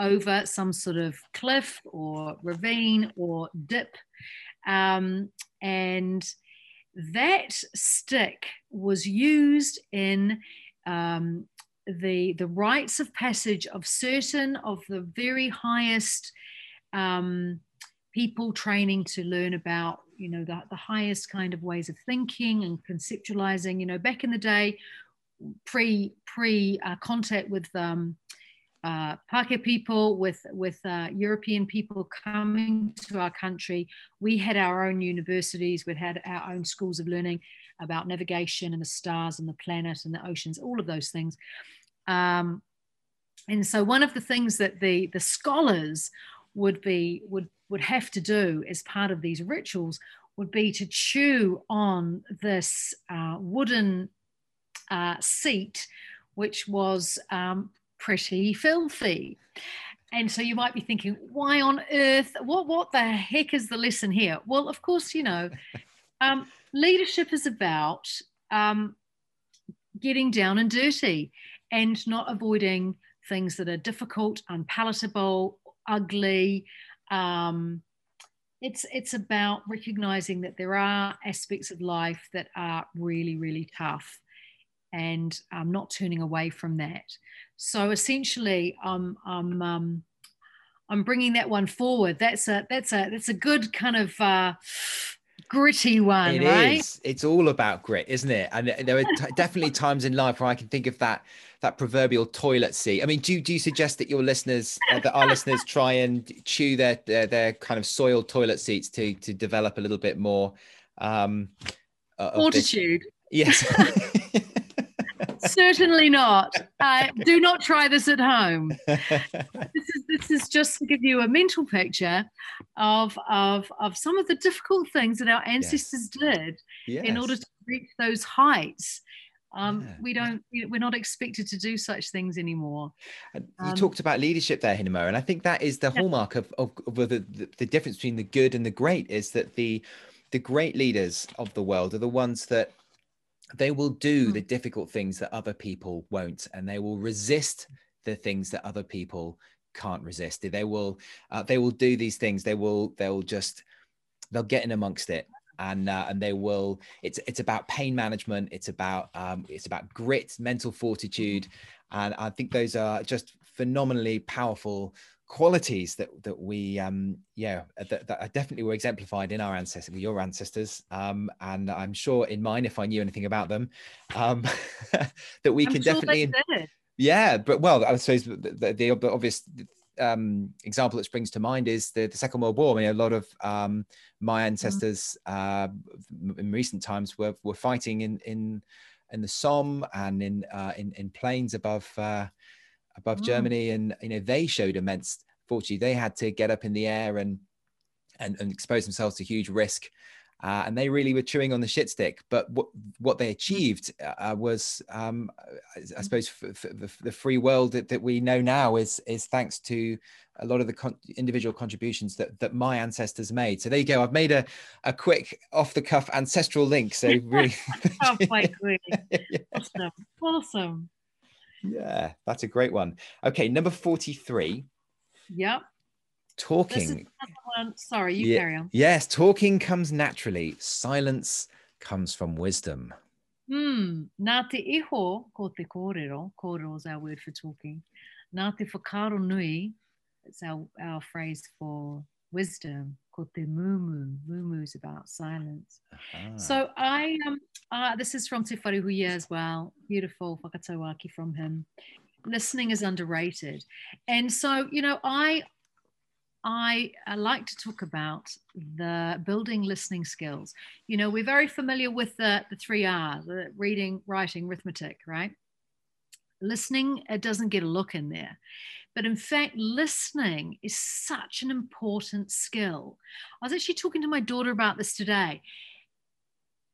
over some sort of cliff or ravine or dip. Um, and that stick was used in um, the, the rites of passage of certain of the very highest um, people training to learn about, you know, the, the highest kind of ways of thinking and conceptualizing. You know, back in the day, pre, pre uh, contact with um, uh, Pākehā people, with, with uh, European people coming to our country, we had our own universities, we had our own schools of learning about navigation and the stars and the planet and the oceans, all of those things. Um, and so one of the things that the, the scholars would be, would, would have to do as part of these rituals would be to chew on this uh, wooden uh, seat, which was um, pretty filthy. And so you might be thinking, why on earth, what, what the heck is the lesson here? Well, of course, you know, um, leadership is about um, getting down and dirty and not avoiding things that are difficult, unpalatable, ugly. Um, it's, it's about recognizing that there are aspects of life that are really, really tough, and um, not turning away from that. So essentially, um, I'm, um, I'm bringing that one forward. That's a, that's a, that's a good kind of uh, gritty one, it right? It is. It's all about grit, isn't it? And there are t definitely times in life where I can think of that, that proverbial toilet seat. I mean, do, do you suggest that your listeners, uh, that our listeners try and chew their, their, their kind of soiled toilet seats to, to develop a little bit more um, uh, fortitude? Yes. Certainly not. Uh, do not try this at home. This is, this is just to give you a mental picture of, of, of some of the difficult things that our ancestors yes. did yes. in order to reach those heights. Um, yeah. We don't, we're not expected to do such things anymore. You um, talked about leadership there, Hinemoa, and I think that is the yeah. hallmark of, of, of the, the, the difference between the good and the great, is that the, the great leaders of the world are the ones that they will do the difficult things that other people won't, and they will resist the things that other people can't resist. They will, uh, they will do these things. They will, they'll just, they'll get in amongst it, and uh, and they will. It's it's about pain management. It's about um, it's about grit, mental fortitude, and I think those are just phenomenally powerful qualities that that we um, yeah that, that definitely were exemplified in our ancestors, your ancestors, um, and I'm sure in mine, if I knew anything about them, um, that we I'm can sure definitely yeah. But well, I suppose the, the, the obvious um, example that springs to mind is the, the Second World War. I mean, a lot of um, my ancestors mm-hmm. uh, in recent times were were fighting in in in the Somme and in uh, in in planes above. Uh, above mm. Germany, and you know, they showed immense fortitude. They had to get up in the air and and, and expose themselves to huge risk, uh, and they really were chewing on the shit stick. But what what they achieved uh, was, um, I, I suppose, f f the, the free world that, that we know now is is thanks to a lot of the con individual contributions that that my ancestors made. So there you go. I've made a a quick off the cuff ancestral link. So really, oh my goodness, awesome, awesome. Yeah, that's a great one. Okay, number forty-three. Yep. Talking. This is another one. Sorry, you yeah. carry on. Yes, talking comes naturally. Silence comes from wisdom. Hmm. Nā te iho ko te kōrero. Kōrero is our word for talking. Nā te whakaro nui. It's our, our phrase for wisdom. Ko te mumu. Mumu is about silence. Ah. So I um. Uh, this is from Te Wharehuia as well. Beautiful whakataukī from him. Listening is underrated. And so, you know, I, I, I like to talk about the building listening skills. You know, we're very familiar with the, the three R's, the reading, writing, arithmetic, right? Listening, it doesn't get a look in there. But in fact, listening is such an important skill. I was actually talking to my daughter about this today.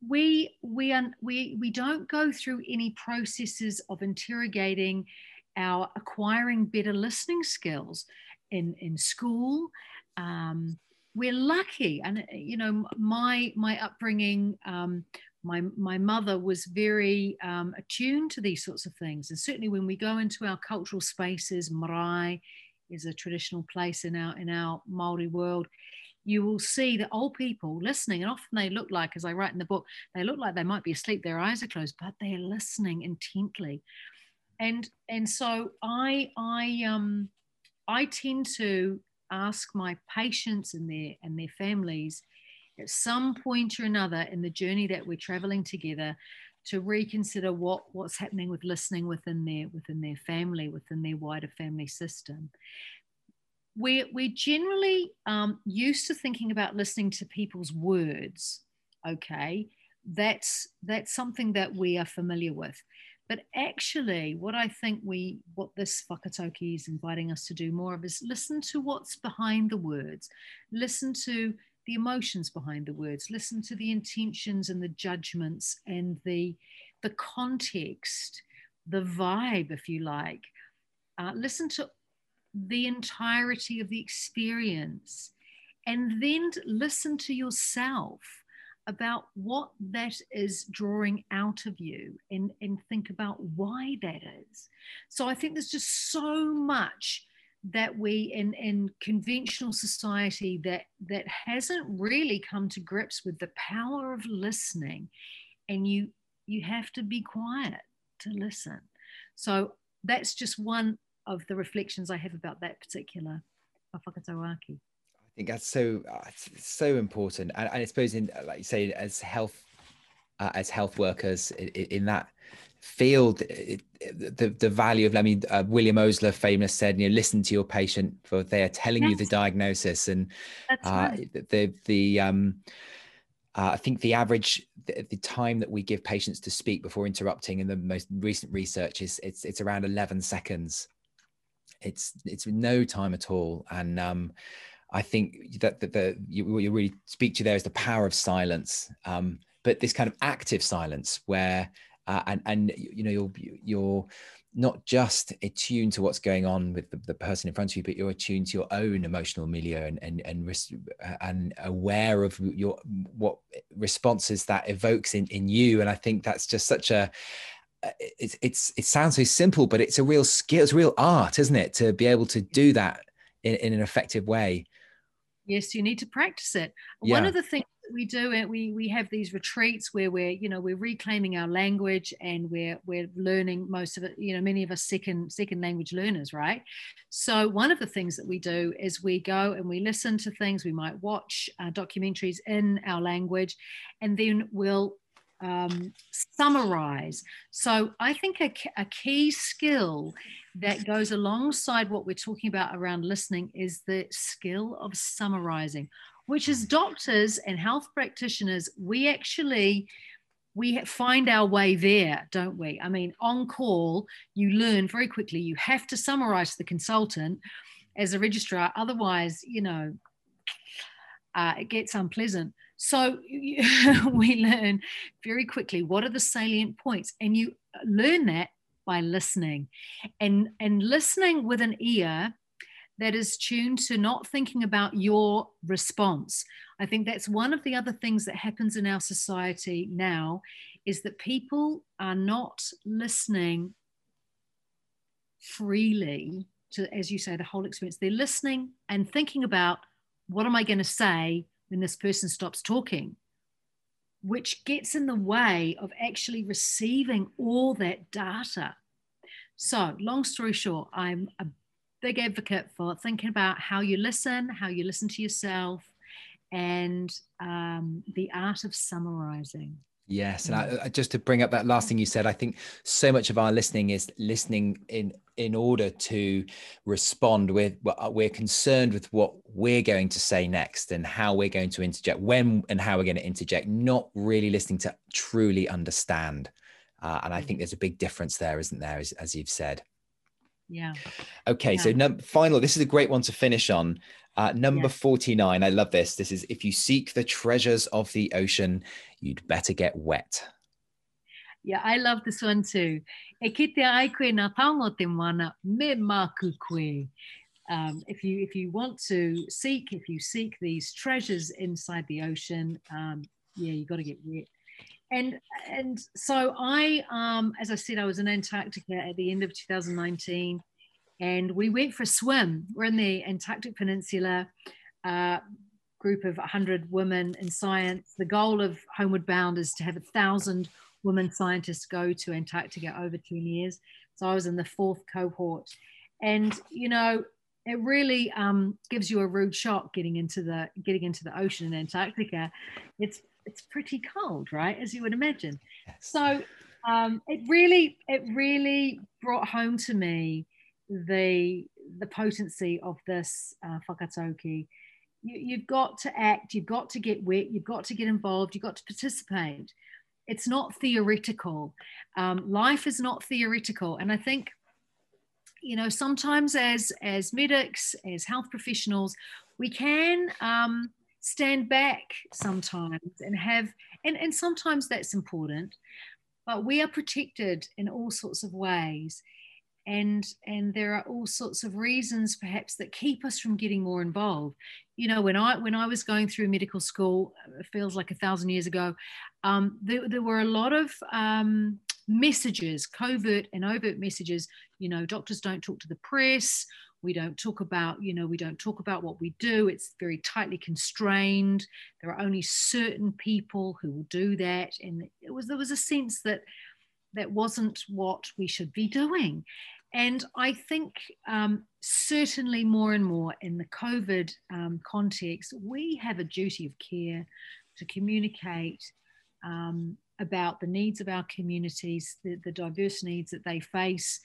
we we are, we we don't go through any processes of interrogating our acquiring better listening skills in in school. Um, we're lucky, and you know, my my upbringing. Um, My, my mother was very um, attuned to these sorts of things. And certainly when we go into our cultural spaces, marae is a traditional place in our, in our Māori world, you will see the old people listening. And often they look like, as I write in the book, they look like they might be asleep, their eyes are closed, but they're listening intently. And, and so I, I, um, I tend to ask my patients and their, and their families at some point or another in the journey that we're traveling together to reconsider what, what's happening with listening within their, within their family, within their wider family system. We're, we're generally um, used to thinking about listening to people's words, okay? That's, that's something that we are familiar with. But actually, what I think we, what this whakataukī is inviting us to do more of is listen to what's behind the words, listen to the emotions behind the words, listen to the intentions and the judgments and the, the context, the vibe, if you like. Uh, listen to the entirety of the experience and then listen to yourself about what that is drawing out of you and, and think about why that is. So I think there's just so much that we in, in conventional society that that hasn't really come to grips with the power of listening, and you you have to be quiet to listen. So that's just one of the reflections I have about that particular whakataukī. I think that's so so important, and, and I suppose, in, like you say, as health uh, as health workers in, in that field, it, the the value of, I mean, uh, William Osler famously said, you know, listen to your patient, for they are telling yes. you the diagnosis. And that's uh, right. the the um, uh, I think the average the, the time that we give patients to speak before interrupting in the most recent research is it's it's around eleven seconds. It's it's no time at all, and um, I think that the, the you, what you really speak to there is the power of silence, um, but this kind of active silence where. Uh, and, and, you know, you're, you're not just attuned to what's going on with the, the person in front of you, but you're attuned to your own emotional milieu and, and, and, and aware of your, what responses that evokes in, in you. And I think that's just such a, it's, it's, it sounds so simple, but it's a real skill, it's real art, isn't it? To be able to do that in, in an effective way. Yes, you need to practice it. Yeah. One of the things we do, and we we have these retreats where we're, you know, we're reclaiming our language, and we're we're learning most of it, you know, many of us second second language learners, right? So one of the things that we do is we go and we listen to things, we might watch uh, documentaries in our language, and then we'll um, summarize. So I think a, a key skill that goes alongside what we're talking about around listening is the skill of summarizing, which as doctors and health practitioners, we actually, we find our way there, don't we? I mean, on call, you learn very quickly, you have to summarize to the consultant as a registrar, otherwise, you know, uh, it gets unpleasant. So we learn very quickly, what are the salient points? And you learn that by listening, and, and listening with an ear that is tuned to not thinking about your response. I think that's one of the other things that happens in our society now, is that people are not listening freely to, as you say, the whole experience. They're listening and thinking about, what am I going to say when this person stops talking? Which gets in the way of actually receiving all that data. So, long story short, I'm a big advocate for thinking about how you listen, how you listen to yourself, and um, the art of summarizing. Yes, and I, just to bring up that last thing you said, I think so much of our listening is listening in in order to respond. We're, we're concerned with what we're going to say next and how we're going to interject, when and how we're going to interject, not really listening to truly understand. Uh, and I think there's a big difference there, isn't there, as, as you've said. Yeah. Okay. Yeah. So, no, final, this is a great one to finish on. Uh, number yes. forty-nine, I love this. This is, if you seek the treasures of the ocean, you'd better get wet. Yeah, I love this one too. E kite ai koe nā taongo te moana, me māku koe. Um, if you if you want to seek, if you seek these treasures inside the ocean, um, yeah, you've got to get wet. And and so I, um, as I said, I was in Antarctica at the end of two thousand nineteen, and we went for a swim. We're in the Antarctic Peninsula, uh, group of one hundred women in science. The goal of Homeward Bound is to have a thousand women scientists go to Antarctica over ten years. So I was in the fourth cohort, and you know, it really um, gives you a rude shock getting into the getting into the ocean in Antarctica. It's it's pretty cold, right, as you would imagine. Yes. So um, it really it really brought home to me the the potency of this uh, whakataukī. You, you've got to act. You've got to get wet. You've got to get involved. You've got to participate. It's not theoretical. Um, life is not theoretical, and I think, you know, sometimes as, as medics, as health professionals, we can um, stand back sometimes and have, and, and sometimes that's important, but we are protected in all sorts of ways. And, and there are all sorts of reasons perhaps that keep us from getting more involved. You know, when I, when I was going through medical school, it feels like a thousand years ago, um, there, there were a lot of, um, messages, covert and overt messages. You know, doctors don't talk to the press, we don't talk about, you know, we don't talk about what we do, it's very tightly constrained, there are only certain people who will do that, and it was there was a sense that that wasn't what we should be doing. And I think um, certainly more and more in the COVID um, context, we have a duty of care to communicate um, about the needs of our communities, the, the diverse needs that they face.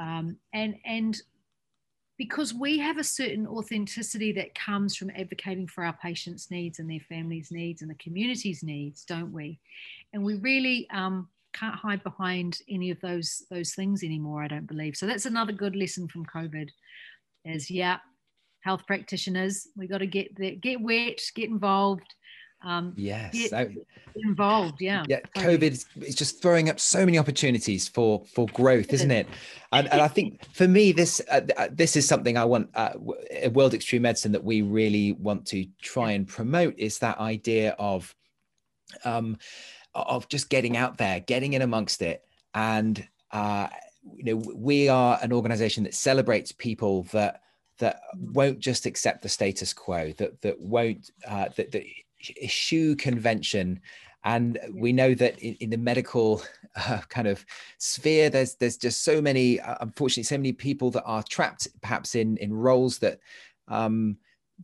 Um, and, and because we have a certain authenticity that comes from advocating for our patients' needs and their families' needs and the community's needs, don't we? And we really um, can't hide behind any of those, those things anymore, I don't believe. So that's another good lesson from COVID is, yeah, health practitioners, we got to get the, get wet, get involved. Um, yes, get, I, get involved. Yeah, yeah. COVID is just throwing up so many opportunities for for growth, isn't it? And, and I think for me, this uh, this is something I want uh, at World Extreme Medicine that we really want to try and promote is that idea of um, of just getting out there, getting in amongst it, and uh, you know, we are an organisation that celebrates people that that won't just accept the status quo, that that won't uh, that that. eschew convention. And we know that in, in the medical uh, kind of sphere, there's there's just so many, uh, unfortunately, so many people that are trapped perhaps in in roles that um,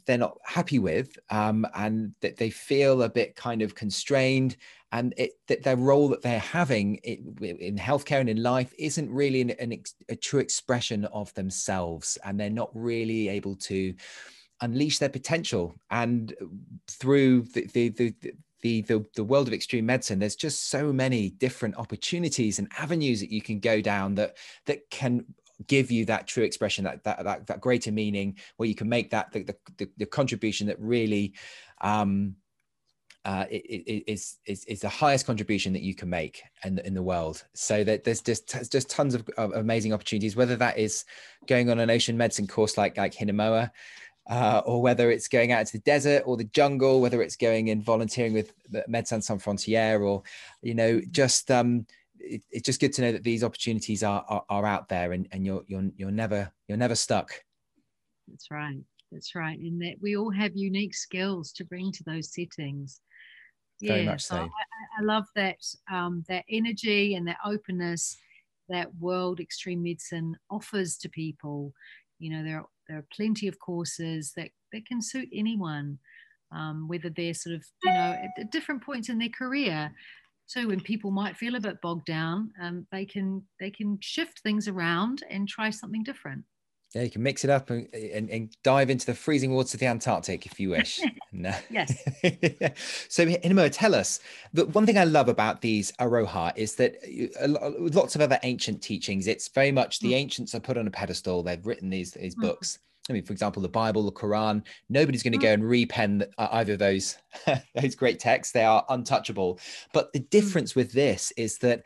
they're not happy with, um, and that they feel a bit kind of constrained, and it, that their role that they're having in, in healthcare and in life isn't really an, an ex, a true expression of themselves, and they're not really able to unleash their potential. And through the the, the the the the world of extreme medicine, there's just so many different opportunities and avenues that you can go down that that can give you that true expression, that that that, that greater meaning, where you can make that the the, the contribution that really um, uh, is is is the highest contribution that you can make in in the world. So that there's just there's just tons of, of amazing opportunities, whether that is going on an ocean medicine course like like Hinemoa. Uh, or whether it's going out into the desert or the jungle, whether it's going and volunteering with Médecins Sans Frontières, or, you know, just um, it, it's just good to know that these opportunities are are, are out there, and, and you're you're you're never you're never stuck. That's right. That's right. And that we all have unique skills to bring to those settings. Yeah, very much so. So I, I love that um, that energy and that openness that World Extreme Medicine offers to people. You know, there are There are plenty of courses that, that can suit anyone, um, whether they're sort of, you know, at, at different points in their career. So when people might feel a bit bogged down, um, they can they can shift things around and try something different. Yeah, you can mix it up and, and, and dive into the freezing waters of the Antarctic if you wish. No. Yes. So Hinemoa, tell us, the one thing I love about these Aroha is that uh, lots of other ancient teachings, it's very much the mm. ancients are put on a pedestal. They've written these, these mm. books. I mean, for example, the Bible, the Quran, nobody's going to go and repen either of those, those great texts. They are untouchable. But the difference with this is that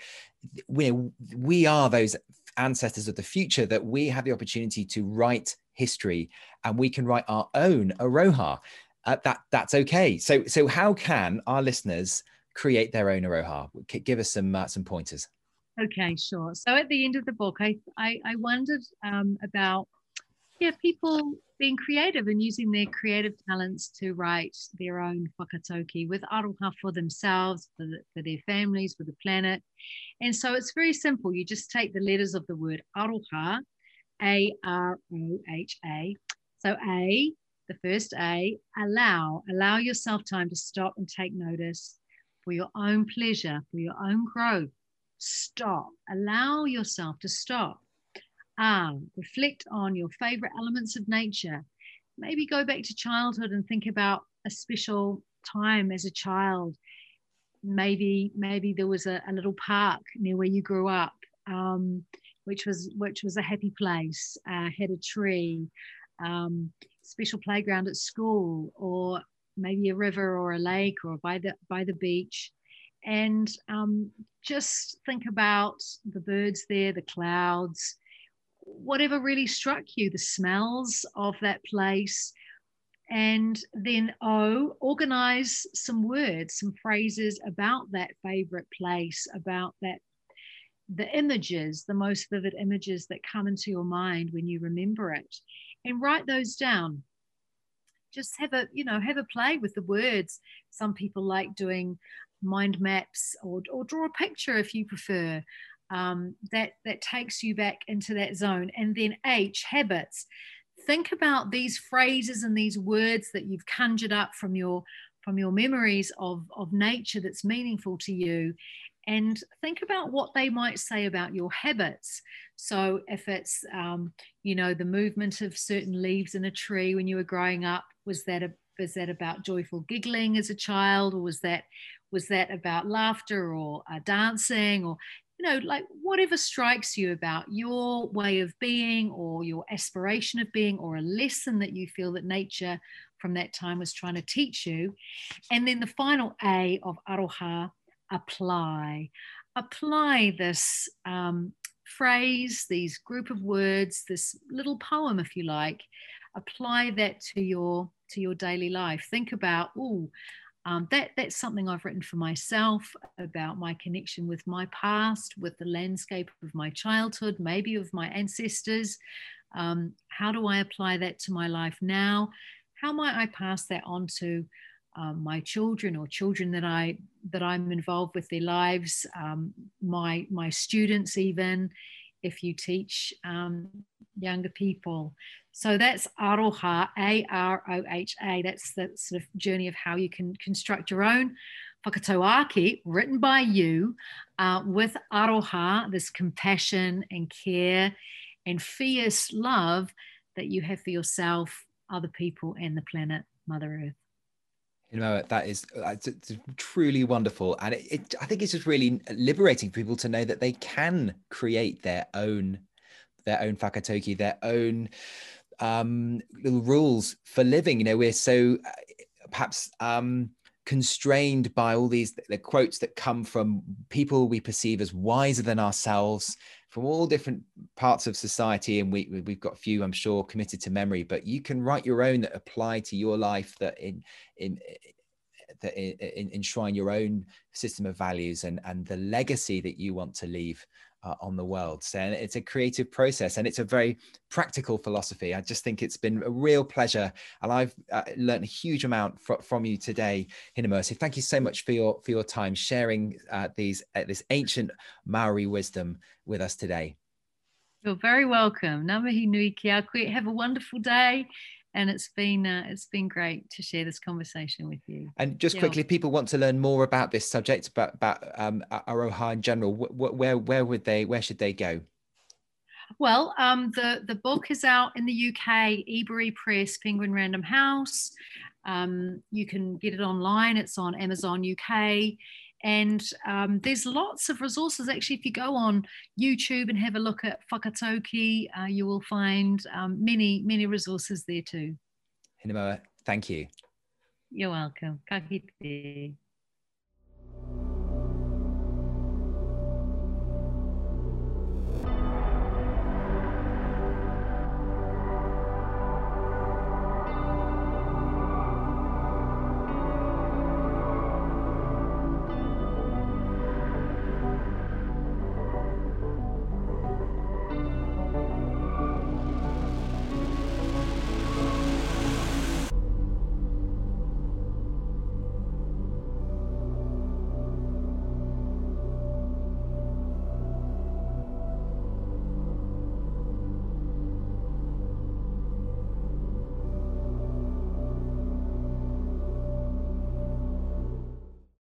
we, we are those ancestors of the future, that we have the opportunity to write history, and we can write our own Aroha. Uh, that, that's okay. So, so how can our listeners create their own Aroha? Give us some, uh, some pointers. Okay, sure. So at the end of the book, I, I, I wondered um, about yeah, people being creative and using their creative talents to write their own whakataukī with aroha for themselves, for, the, for their families, for the planet. And so it's very simple. You just take the letters of the word aroha, A R O H A. So A, the first A, allow. Allow yourself time to stop and take notice for your own pleasure, for your own growth. Stop. Allow yourself to stop. Ah, reflect on your favorite elements of nature. Maybe go back to childhood and think about a special time as a child. Maybe, maybe there was a, a little park near where you grew up, um, which was which was a happy place, uh, had a tree, um, special playground at school, or maybe a river or a lake or by the by the beach. And um, just think about the birds there, the clouds, whatever really struck you, the smells of that place. And then O, organize some words, some phrases about that favorite place, about that, the images, the most vivid images that come into your mind when you remember it, and write those down. Just have a, you know, have a play with the words. Some people like doing mind maps, or, or draw a picture if you prefer. Um, that, that takes you back into that zone. And then H, habits. Think about these phrases and these words that you've conjured up from your, from your memories of, of nature that's meaningful to you, and think about what they might say about your habits. So if it's, um, you know, the movement of certain leaves in a tree when you were growing up, was that, a, was that about joyful giggling as a child, or was that, was that about laughter or uh, dancing, or you know, like whatever strikes you about your way of being or your aspiration of being, or a lesson that you feel that nature from that time was trying to teach you. And then the final A of aroha, apply. Apply this um, phrase, these group of words, this little poem, if you like. Apply that to your, to your daily life. Think about, ooh, Um, that, that's something I've written for myself about my connection with my past, with the landscape of my childhood, maybe of my ancestors. Um, how do I apply that to my life now? How might I pass that on to um, my children, or children that, I, that I'm involved with their lives, um, my, my students even, if you teach um, younger people. So that's aroha, A R O H A. That's the sort of journey of how you can construct your own whakataukī, written by you, uh, with aroha, this compassion and care and fierce love that you have for yourself, other people, and the planet, Mother Earth. You know, that is it's, it's truly wonderful. And it, it, I think it's just really liberating for people to know that they can create their own, their own whakataukī, their own um, little rules for living. You know, we're so uh, perhaps um, constrained by all these the quotes that come from people we perceive as wiser than ourselves, from all different parts of society. And we, we've got a few, I'm sure, committed to memory, but you can write your own that apply to your life, that in, in, that in, in enshrine your own system of values and, and the legacy that you want to leave uh, on the world. So it's a creative process, and it's a very practical philosophy. I just think it's been a real pleasure. And I've uh, learned a huge amount fr from you today, Hinemoa. So thank you so much for your, for your time, sharing uh, these, uh, this ancient Maori wisdom with us today. You're very welcome. Namahi nui kia koe. Have a wonderful day, and it's been uh, it's been great to share this conversation with you. And just yeah. quickly, people want to learn more about this subject, about about um, aroha in general. Wh where where would they where should they go? Well, um, the the book is out in the U K, Ebury Press, Penguin Random House. Um, you can get it online. It's on Amazon U K. And um, there's lots of resources. Actually, if you go on YouTube and have a look at whakataukī, uh, you will find um, many, many resources there too. Hinemoa, thank you. You're welcome. Ka kite.